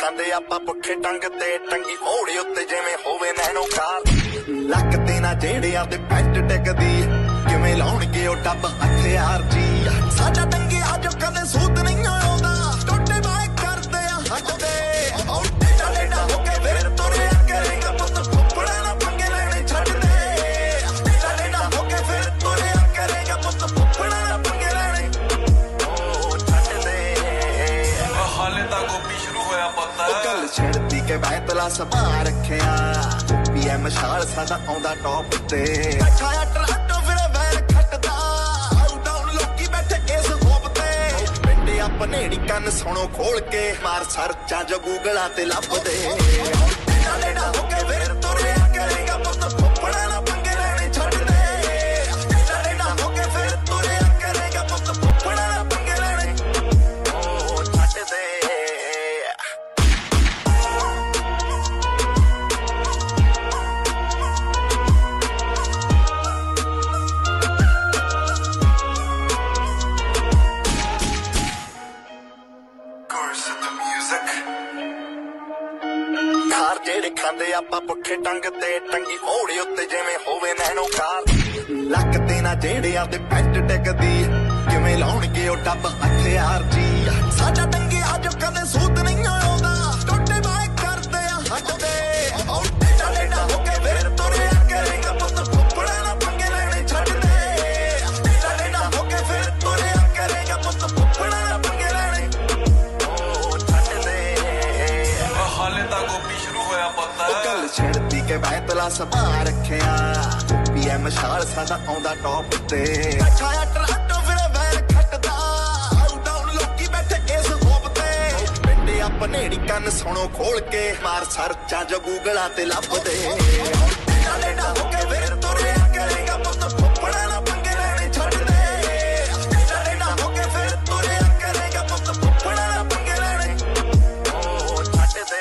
ਸਾਡੇ ਆਪਾਂ ਪੁੱਠੇ ਟੰਗ ਤੇ ਟੰਗੀ ਹੋੜੇ ਉੱਤੇ ਜਿਵੇਂ ਹੋਵੇ nano ਕਾਰ ਲੱਕ ਤੇ ਨਾ ਜਿਹੜਿਆਂ ਤੇ ਪੈਂਟ ਟਿਕਦੀ ਕਿਵੇਂ ਲਾਉਣਗੇ ਉਹ ਟੱਬ ਹਥਿਆਰ ਜੀ ਸਾਡਾ ਟੰਗੀ ਅੱਜ ਕਦੇ ਸੂਤ ਨਹੀਂ ਆਉਂਦਾ ਟੋਟੇ ਵਾਏ ਕਰਦੇ ਆ ਹੱਟਦੇ ਉੱਤੇ ਚੱਲੇ ਨਾ ਹੋ ਕੇ ਫਿਰ ਤੁਰੇ ਕਰੇ ਕਪਤ ਫੁੱਪੜਾ ਨਾ ਪੰਗੇ ਲੈਣੇ ਛੱਡਦੇ ਉੱਤੇ ਚੱਲੇ ਨਾ ਹੋ ਕੇ ਫਿਰ ਤੁਰੇ ਕਰੇ ਕਪਤ ਫੁੱਪੜਾ ਨਾ ਪੰਗੇ ਲੈਣੇ ਉਹ ਛੱਡਦੇ ਹਾਲੇ ਤਾਂ ਗੋਪੀ ਸ਼ੁਰੂ ਹੋਇਆ ਪਤਾ ਕੱਲ ਛੜਦੀ ਕੇ ਬੈਤਲਾ ਸਭਾ ਰੱਖਿਆ ਪੀਐ ਮਸ਼ਾਲ ਸਾਡਾ ਆਉਂਦਾ ਟੌਪ ਤੇ ਕੱਠਾ ਟਰੱਕ ਪਨੇੜੀ ਕੰਨ ਸੁਣੋ ਖੋਲ ਕੇ ਮਾਰ ਸਰਚਾਂ ਜੋ ਗੂਗਲਾਂ ਤੇ ਲੱਭਦੇ ਨਾਲੇ ਨਾ ਹੋ ਕੇ ਫਿਰ ਤੁਰਿਆ ਕਰੇਗਾ ਪੁੱਤ ਫੁੱਪੜਾ ਨਾ ਪੰਗੇ ਲੈਣੇ ਛੱਡਦੇ ਨਾਲੇ ਨਾ ਹੋ ਕੇ ਫਿਰ ਤੁਰਿਆ ਕਰੇਗਾ ਪੁੱਤ ਫੁੱਪੜਾ ਨਾ ਪੰਗੇ ਲੈਣੇ ਉਹ ਛੱਡਦੇ ਖਾਂਦੇ ਆਪਾਂ ਪੁੱਠੇ ਟੰਗ ਤੇ ਟੰਗੀ ਹੋੜੇ ਉੱਤੇ ਜਿਵੇਂ ਹੋਵੇ ਨੈਨੋ ਕਾਰ ਲੱਕ ਤੇ ਨਾ ਜਿਹੜਿਆਂ ਤੇ ਪੈਂਟ ਟਿਕਦੀ ਕਿਵੇਂ ਲਾਉਣਗੇ ਉਹ ਟੱਬ ਹਥਿਆਰ ਜੀ ਸਾਡਾ ਟੰਗੀ ਅੱਜ ਕਦੇ ਸੂਤ ਨਹੀਂ ਆਉਂਦਾ ਟੋਟੇ ਵਾਏ ਕਰਦੇ ਆ ਹੱਟਦੇ ਉੱਤੇ ਚੱਲੇ ਨਾ ਹੋ ਕੇ ਫਿਰ ਤੁਰਿਆ ਕਰੇਗਾ ਪੁੱਤ ਫੁੱਪੜਾ ਨਾ ਪੰਗੇ ਲੈਣੇ ਛੱਡਦੇ ਉੱਤੇ ਚੱਲੇ ਨਾ ਹੋ ਕੇ ਫਿਰ ਤੁਰਿਆ ਕਰੇਗਾ ਪੁੱਤ ਫੁੱਪੜਾ ਨਾ ਪੰਗੇ ਲੈਣੇ ਉਹ ਛੱਡਦੇ ਹਾਲੇ ਤਾਂ ਗੋਪੀ ਕੱਲ ਛੜਦੀ ਕੇ ਬੈਤਲਾ ਸਭਾ ਰੱਖਿਆ ਪੀਐ ਮਸ਼ਾਲ ਸਾਡਾ ਆਉਂਦਾ ਟੌਪ ਤੇ ਕੱਠਾ ਟਰੱਕ ਫਿਰ ਵੈਰ ਖੱਟਦਾ ਆਊਟ ਡਾਊਨ ਲੋਕੀ ਬੈਠੇ ਇਸ ਹੋਪ ਤੇ ਪਿੰਡੇ ਆਪਣੇੜੀ ਕੰਨ ਸੁਣੋ ਖੋਲ ਕੇ ਮਾਰ ਸਰਚਾਂ ਜੋ ਗੂਗਲਾਂ ਤੇ ਲੱਭਦੇ ਉੱਤੇ ਚੱਲੇ ਨਾ ਹੋ ਕੇ ਫਿਰ ਤੁਰਿਆ ਕਰੇਗਾ ਪੁੱਤ ਫੁੱਪੜਾ ਨਾ ਪੰਗੇ ਲੈਣੇ ਛੱਡਦੇ ਉੱਤੇ ਚੱਲੇ ਨਾ ਹੋ ਕੇ ਫਿਰ ਤੁਰਿਆ ਕਰੇਗਾ ਪੁੱਤ ਫੁੱਪੜਾ ਨਾ ਪੰਗੇ ਲੈਣੇ ਉਹ ਛੱਡਦੇ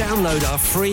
Download our free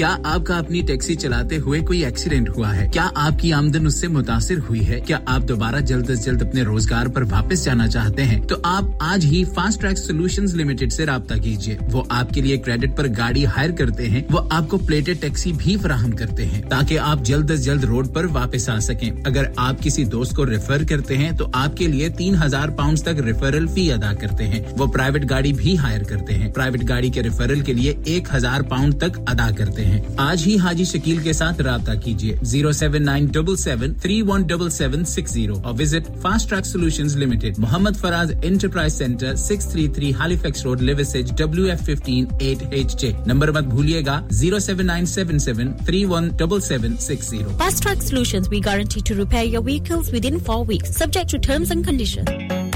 क्या आपका अपनी टैक्सी चलाते हुए कोई एक्सीडेंट हुआ है क्या आपकी आमदनी उससे मुतासिर हुई है क्या आप दोबारा जल्द से जल्द अपने रोजगार पर वापस जाना चाहते हैं तो आप आज ही फास्ट ट्रैक सॉल्यूशंस लिमिटेड से राबता कीजिए वो आपके लिए क्रेडिट पर गाड़ी हायर करते हैं वो आपको प्लेटेड टैक्सी भी प्रदान करते हैं ताकि आप जल्द से जल्द रोड पर वापस आ सकें अगर आप किसी दोस्त को रेफर करते हैं तो आपके लिए 3000 पाउंड तक रेफरल फी अदा करते हैं वो प्राइवेट गाड़ी भी हायर करते हैं प्राइवेट गाड़ी के रेफरल के लिए 1000 पाउंड तक अदा करते हैं आज ही हाजी शकील के साथ राब्ता कीजिए 07977317760 और visit fast track solutions limited Mohammad Faraz enterprise centre 633 Halifax road Liversedge WF15 8HJ number मत भूलिएगा 07977317760 Fast Track Solutions we guarantee to repair your vehicles within 4 weeks subject to terms and conditions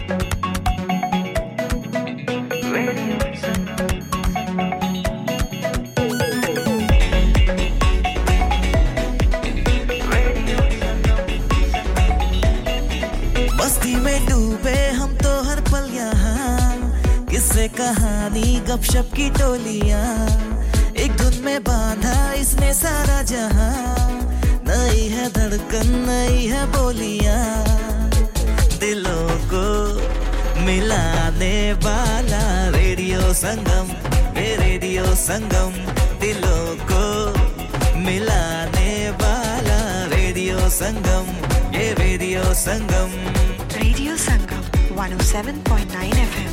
कहानी गपशप की टोलियां एक धुन में बांधा इसने सारा जहां नई है धड़कन नई है बोलियां दिलों को मिलाने वाला रेडियो संगम दिलों को मिलाने वाला radio Sangam 107.9 FM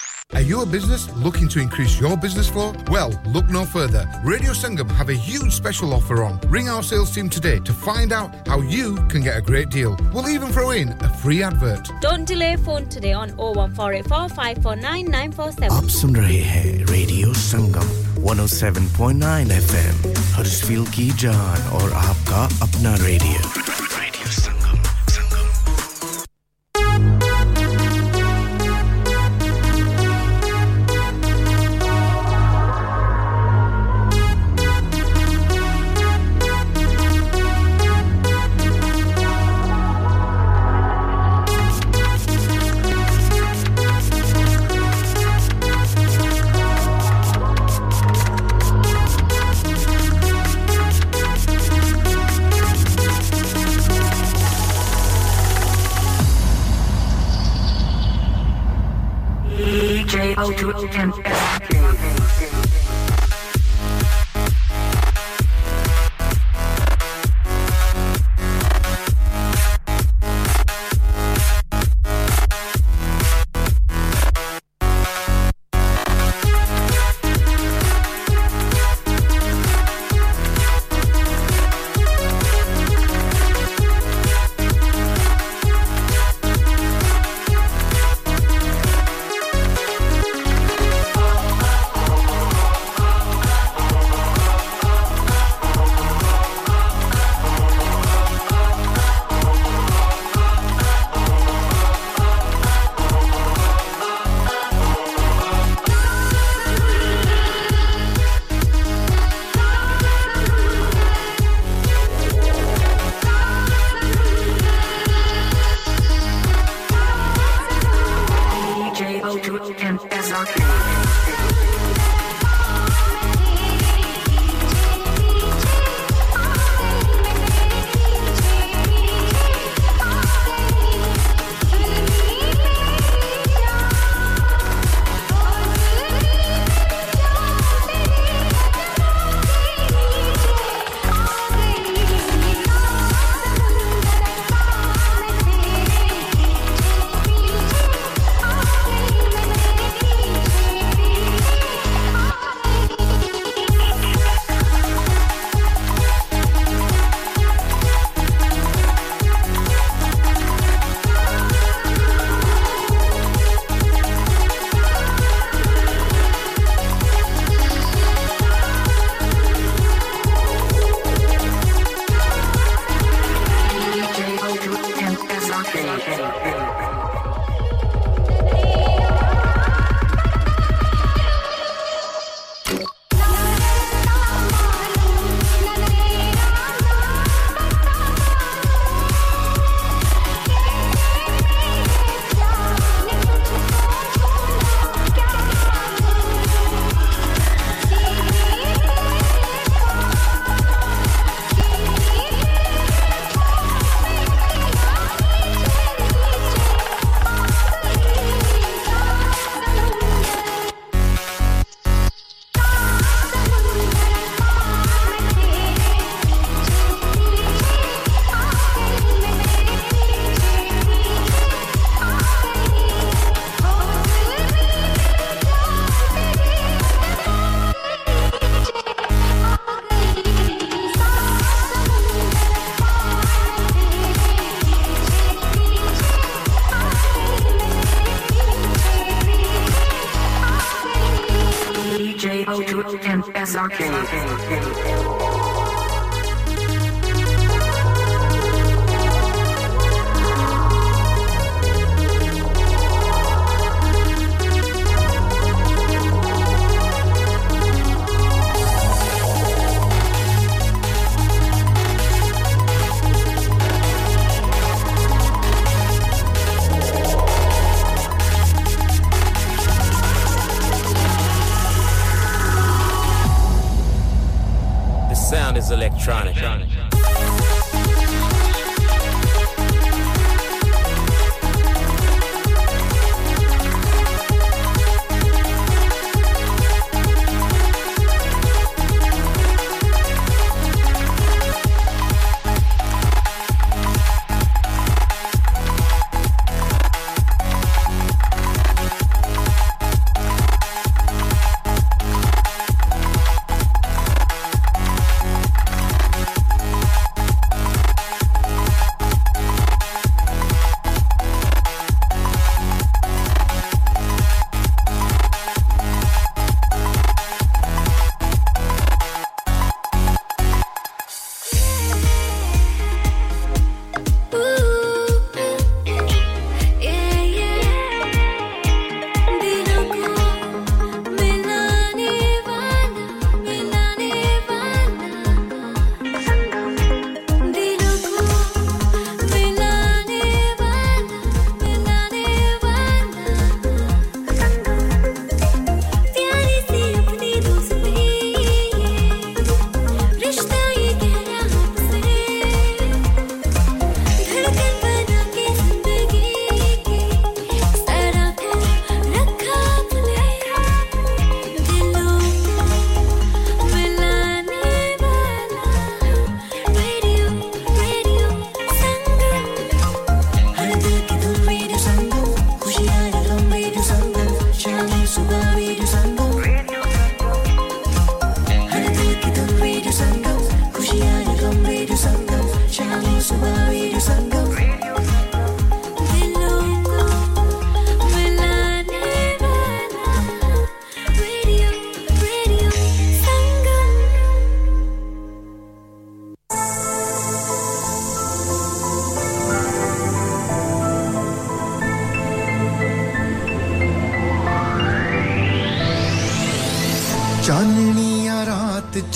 Are you a business looking to increase your business flow? Well, look no further. Radio Sangam have a huge special offer on. Ring our sales team today to find out how you can get a great deal. We'll even throw in a free advert. Don't delay phone today on 01484 549 947. Aap sun rahe hain Radio Sangam 107.9 FM. Huddersfield ki jaan aur aapka apna radio. Radio Sangam.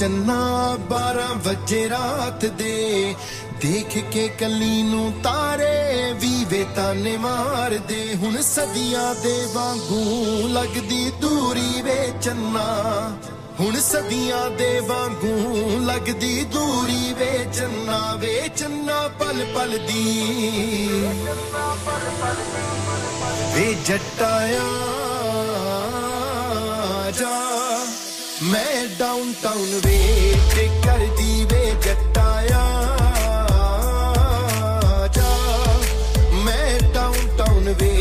चन्ना 12 बजे रात दे देख के कली नु तारे वीवे ताने मार दे हुन सदियां दे वांगू लगदी दूरी वे चन्ना हुन सदियां दे वांगू लगदी दूरी वे चन्ना पल पल दी वे जट्टाया जा मैं डाउनटाउन वे ते कर दी वे जट्टाया जा मैं डाउनटाउन वे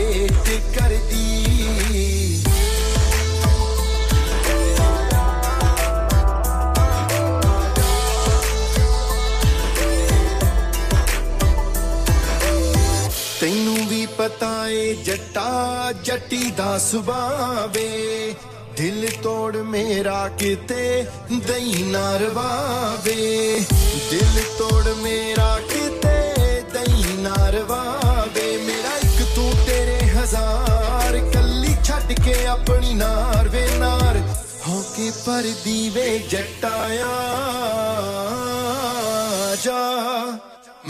ते कर दी पताए जट्टा जट्टी दा सुबावे दिल तोड़ मेरा किते दई ना रवावे दिल तोड़ मेरा किते दई ना रवावे मेरा एक तू तेरे हजार कल्ली छट के अपनी नार वे नार होके पर दीवे जट्टाया जा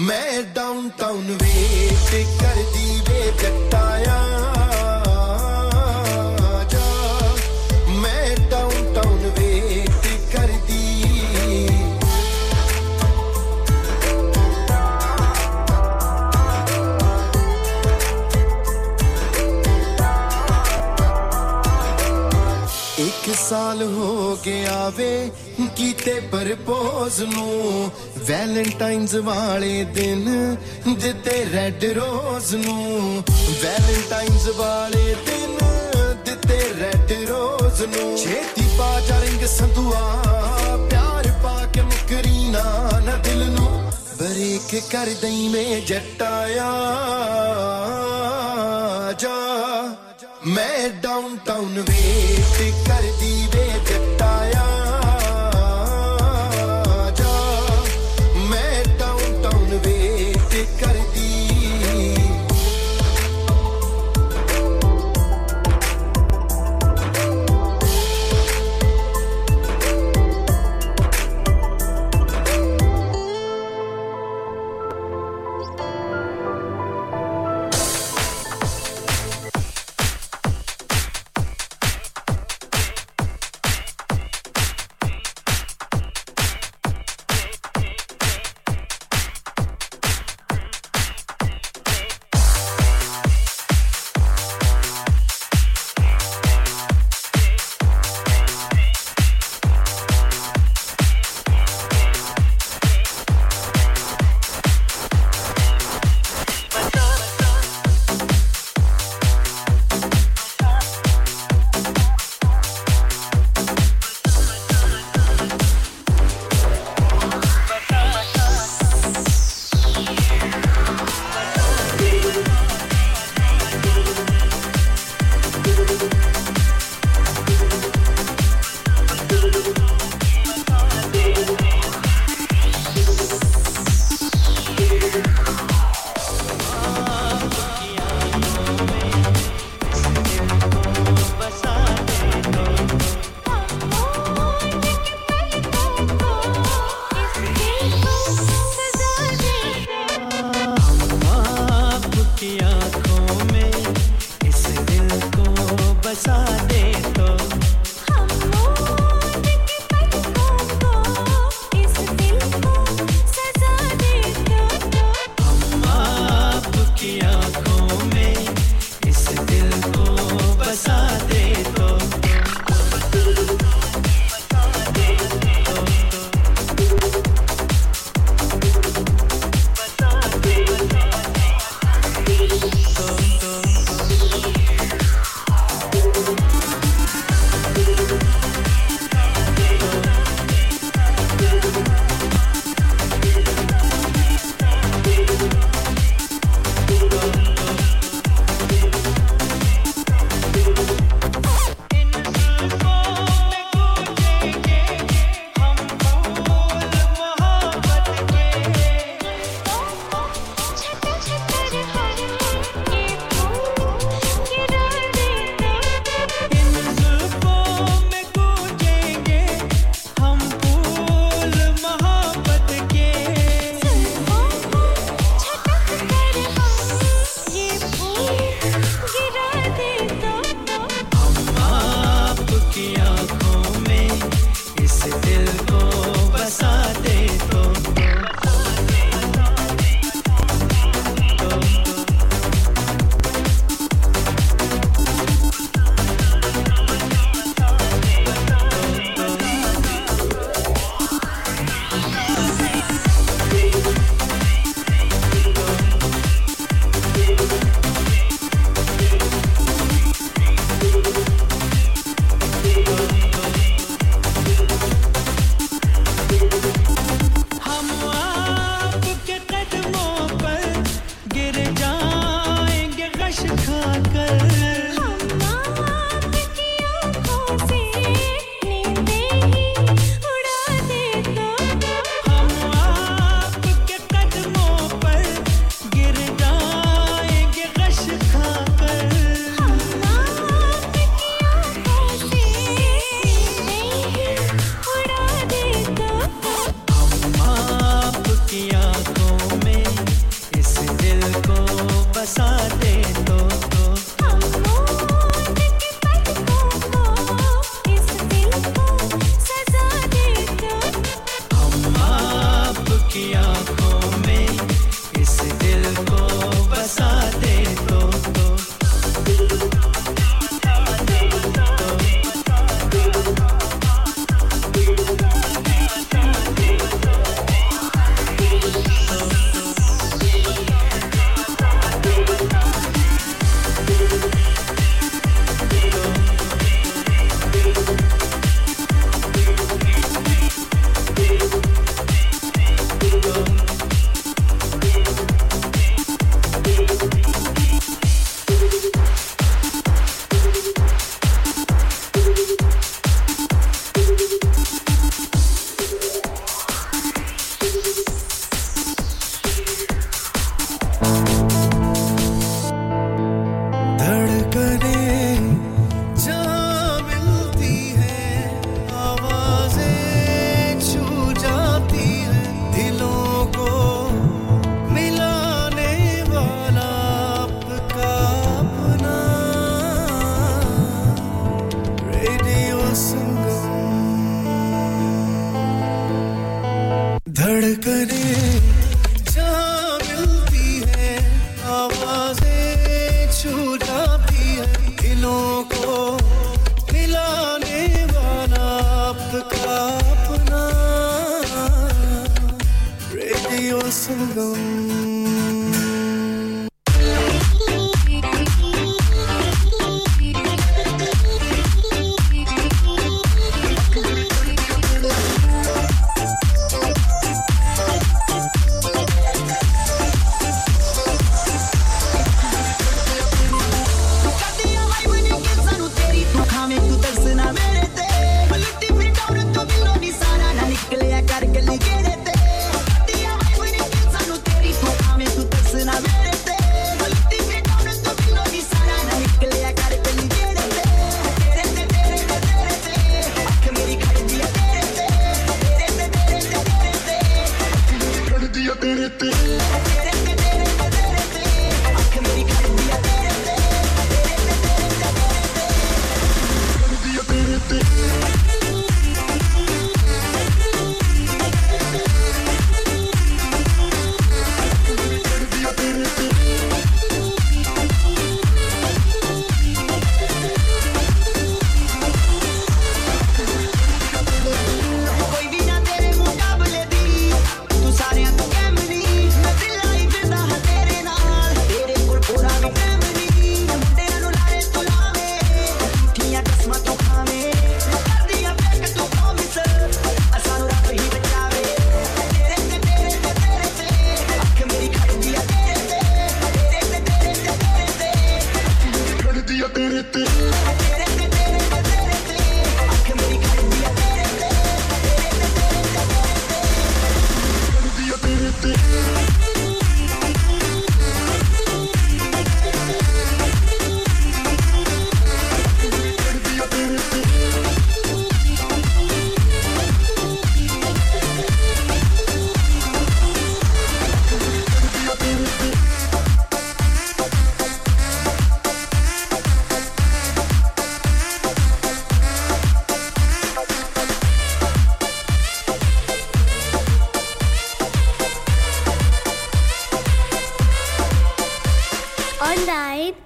मैं डाउनटाउन वे ते कर दी वे जट्टाया जा मैं डाउनटाउन वे ते कर दी एक साल हो गया वे कीते परपोज नु वैलेंटाइन्स वाले दिन दिते रेड रोज नु वैलेंटाइन्स वाले दिन दिते रेड रोज नु छेती पा जा रंग संधुआ प्यार पाके मुकरीना ना दिल नु ब्रेक कर दई में जट्टाया जा मैं डाउनटाउन वे ते कर दी वे जट्टाया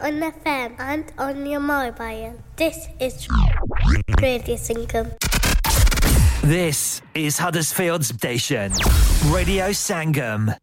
On the FM and on your mobile. This is Radio Sangam. This is Huddersfield Station. Radio Sangam.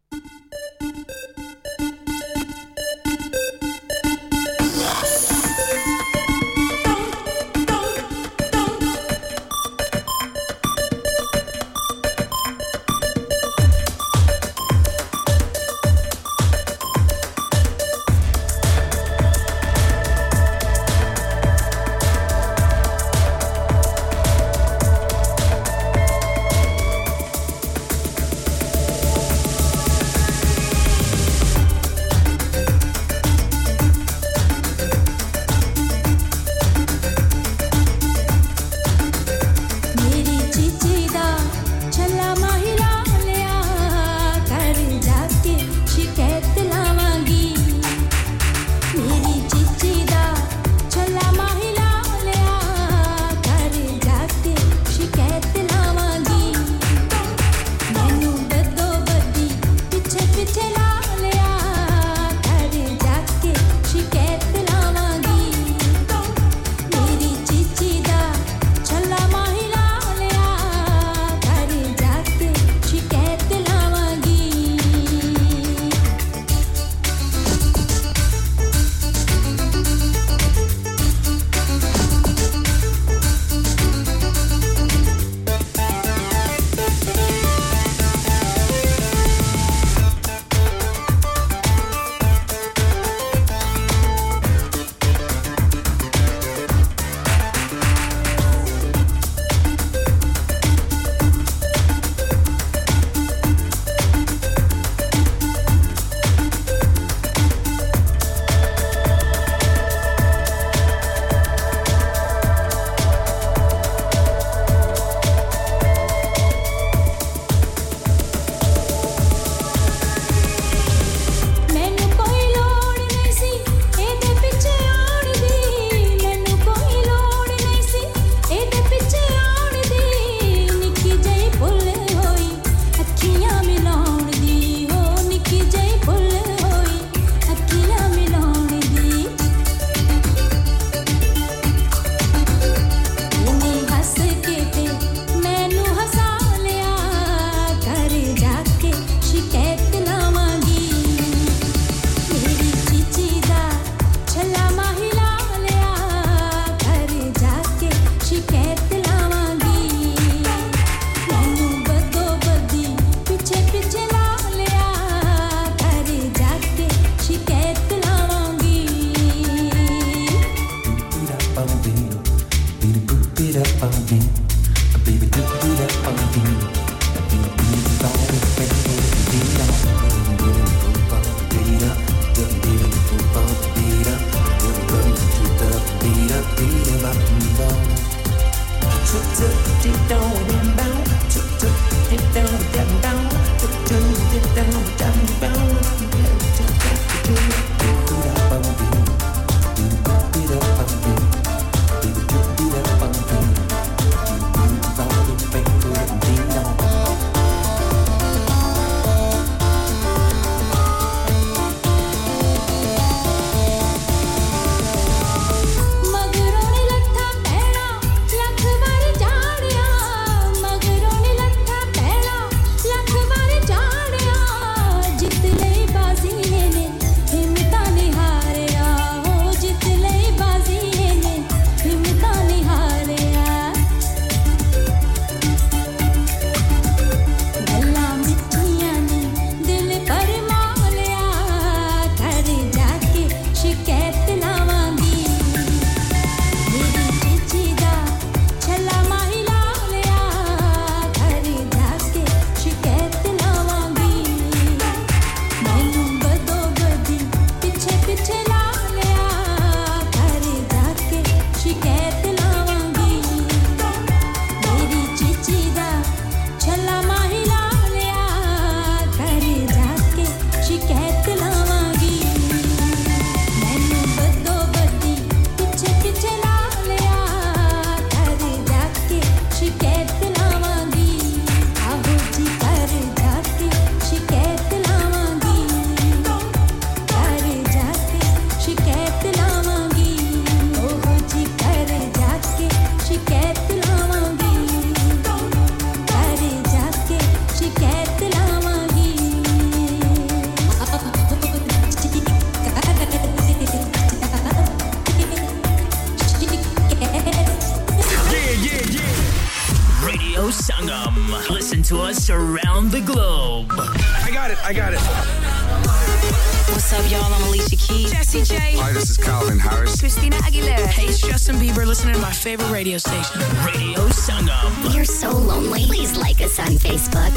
Favorite radio station. Radio Sangam. You're so lonely. Please like us on Facebook.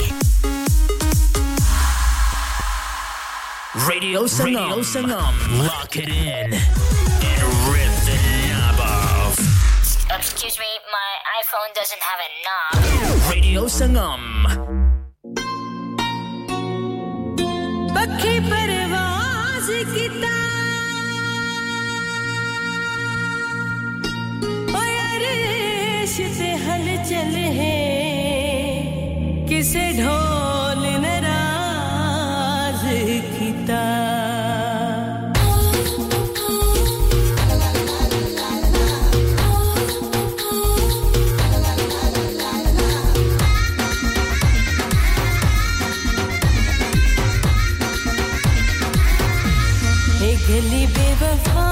Radio Sangam. Radio Sangam. Lock it in and rip the knob off. Excuse me, my iPhone doesn't have a knob. Radio Sangam. Bakhi parwaaz ki ta हलचल है किसे ढोल न राज की तार एक गली बेवफा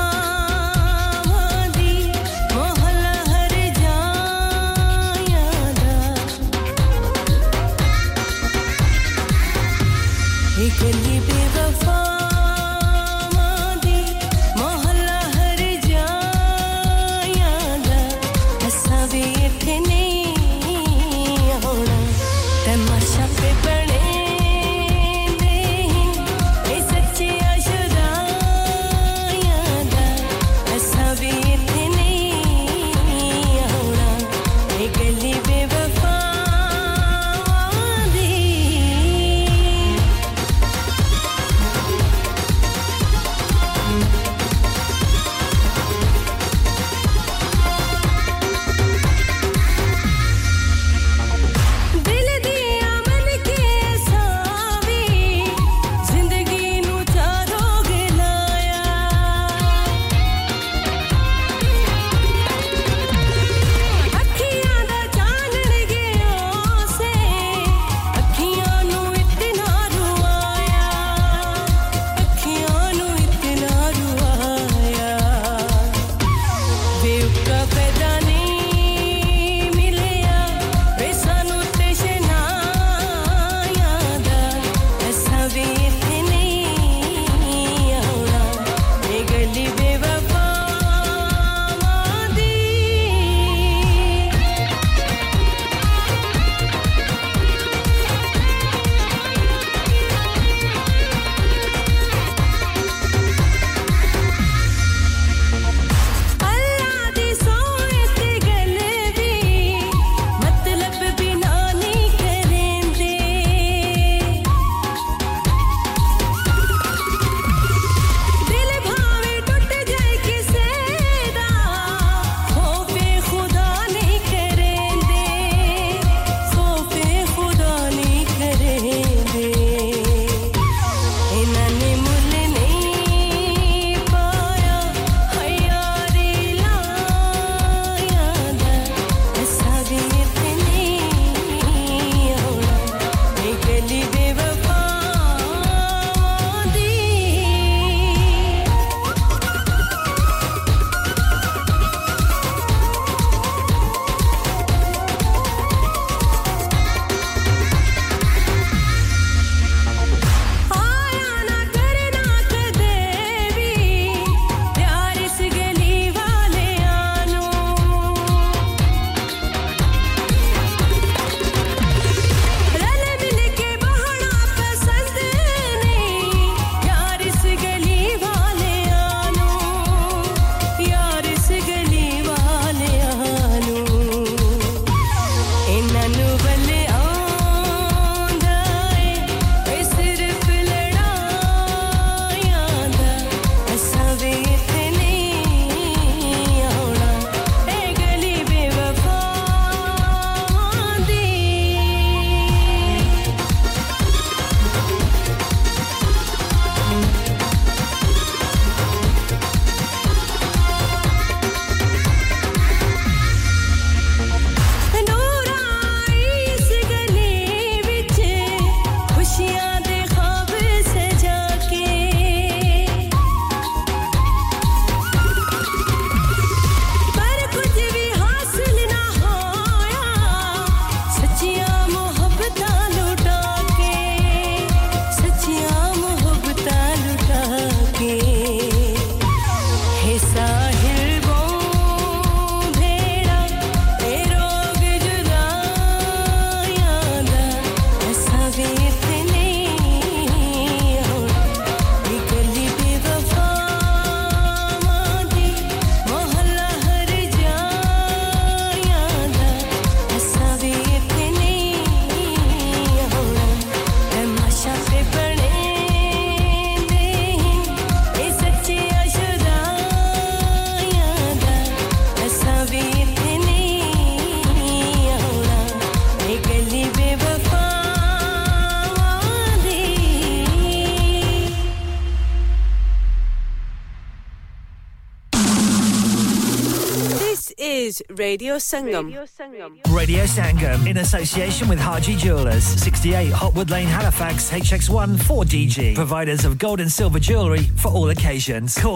is Radio Sangam. Radio Sangam, in association with Haji Jewellers, 68 Hotwood Lane, Halifax, HX1 4DG. Providers of gold and silver jewellery for all occasions. Call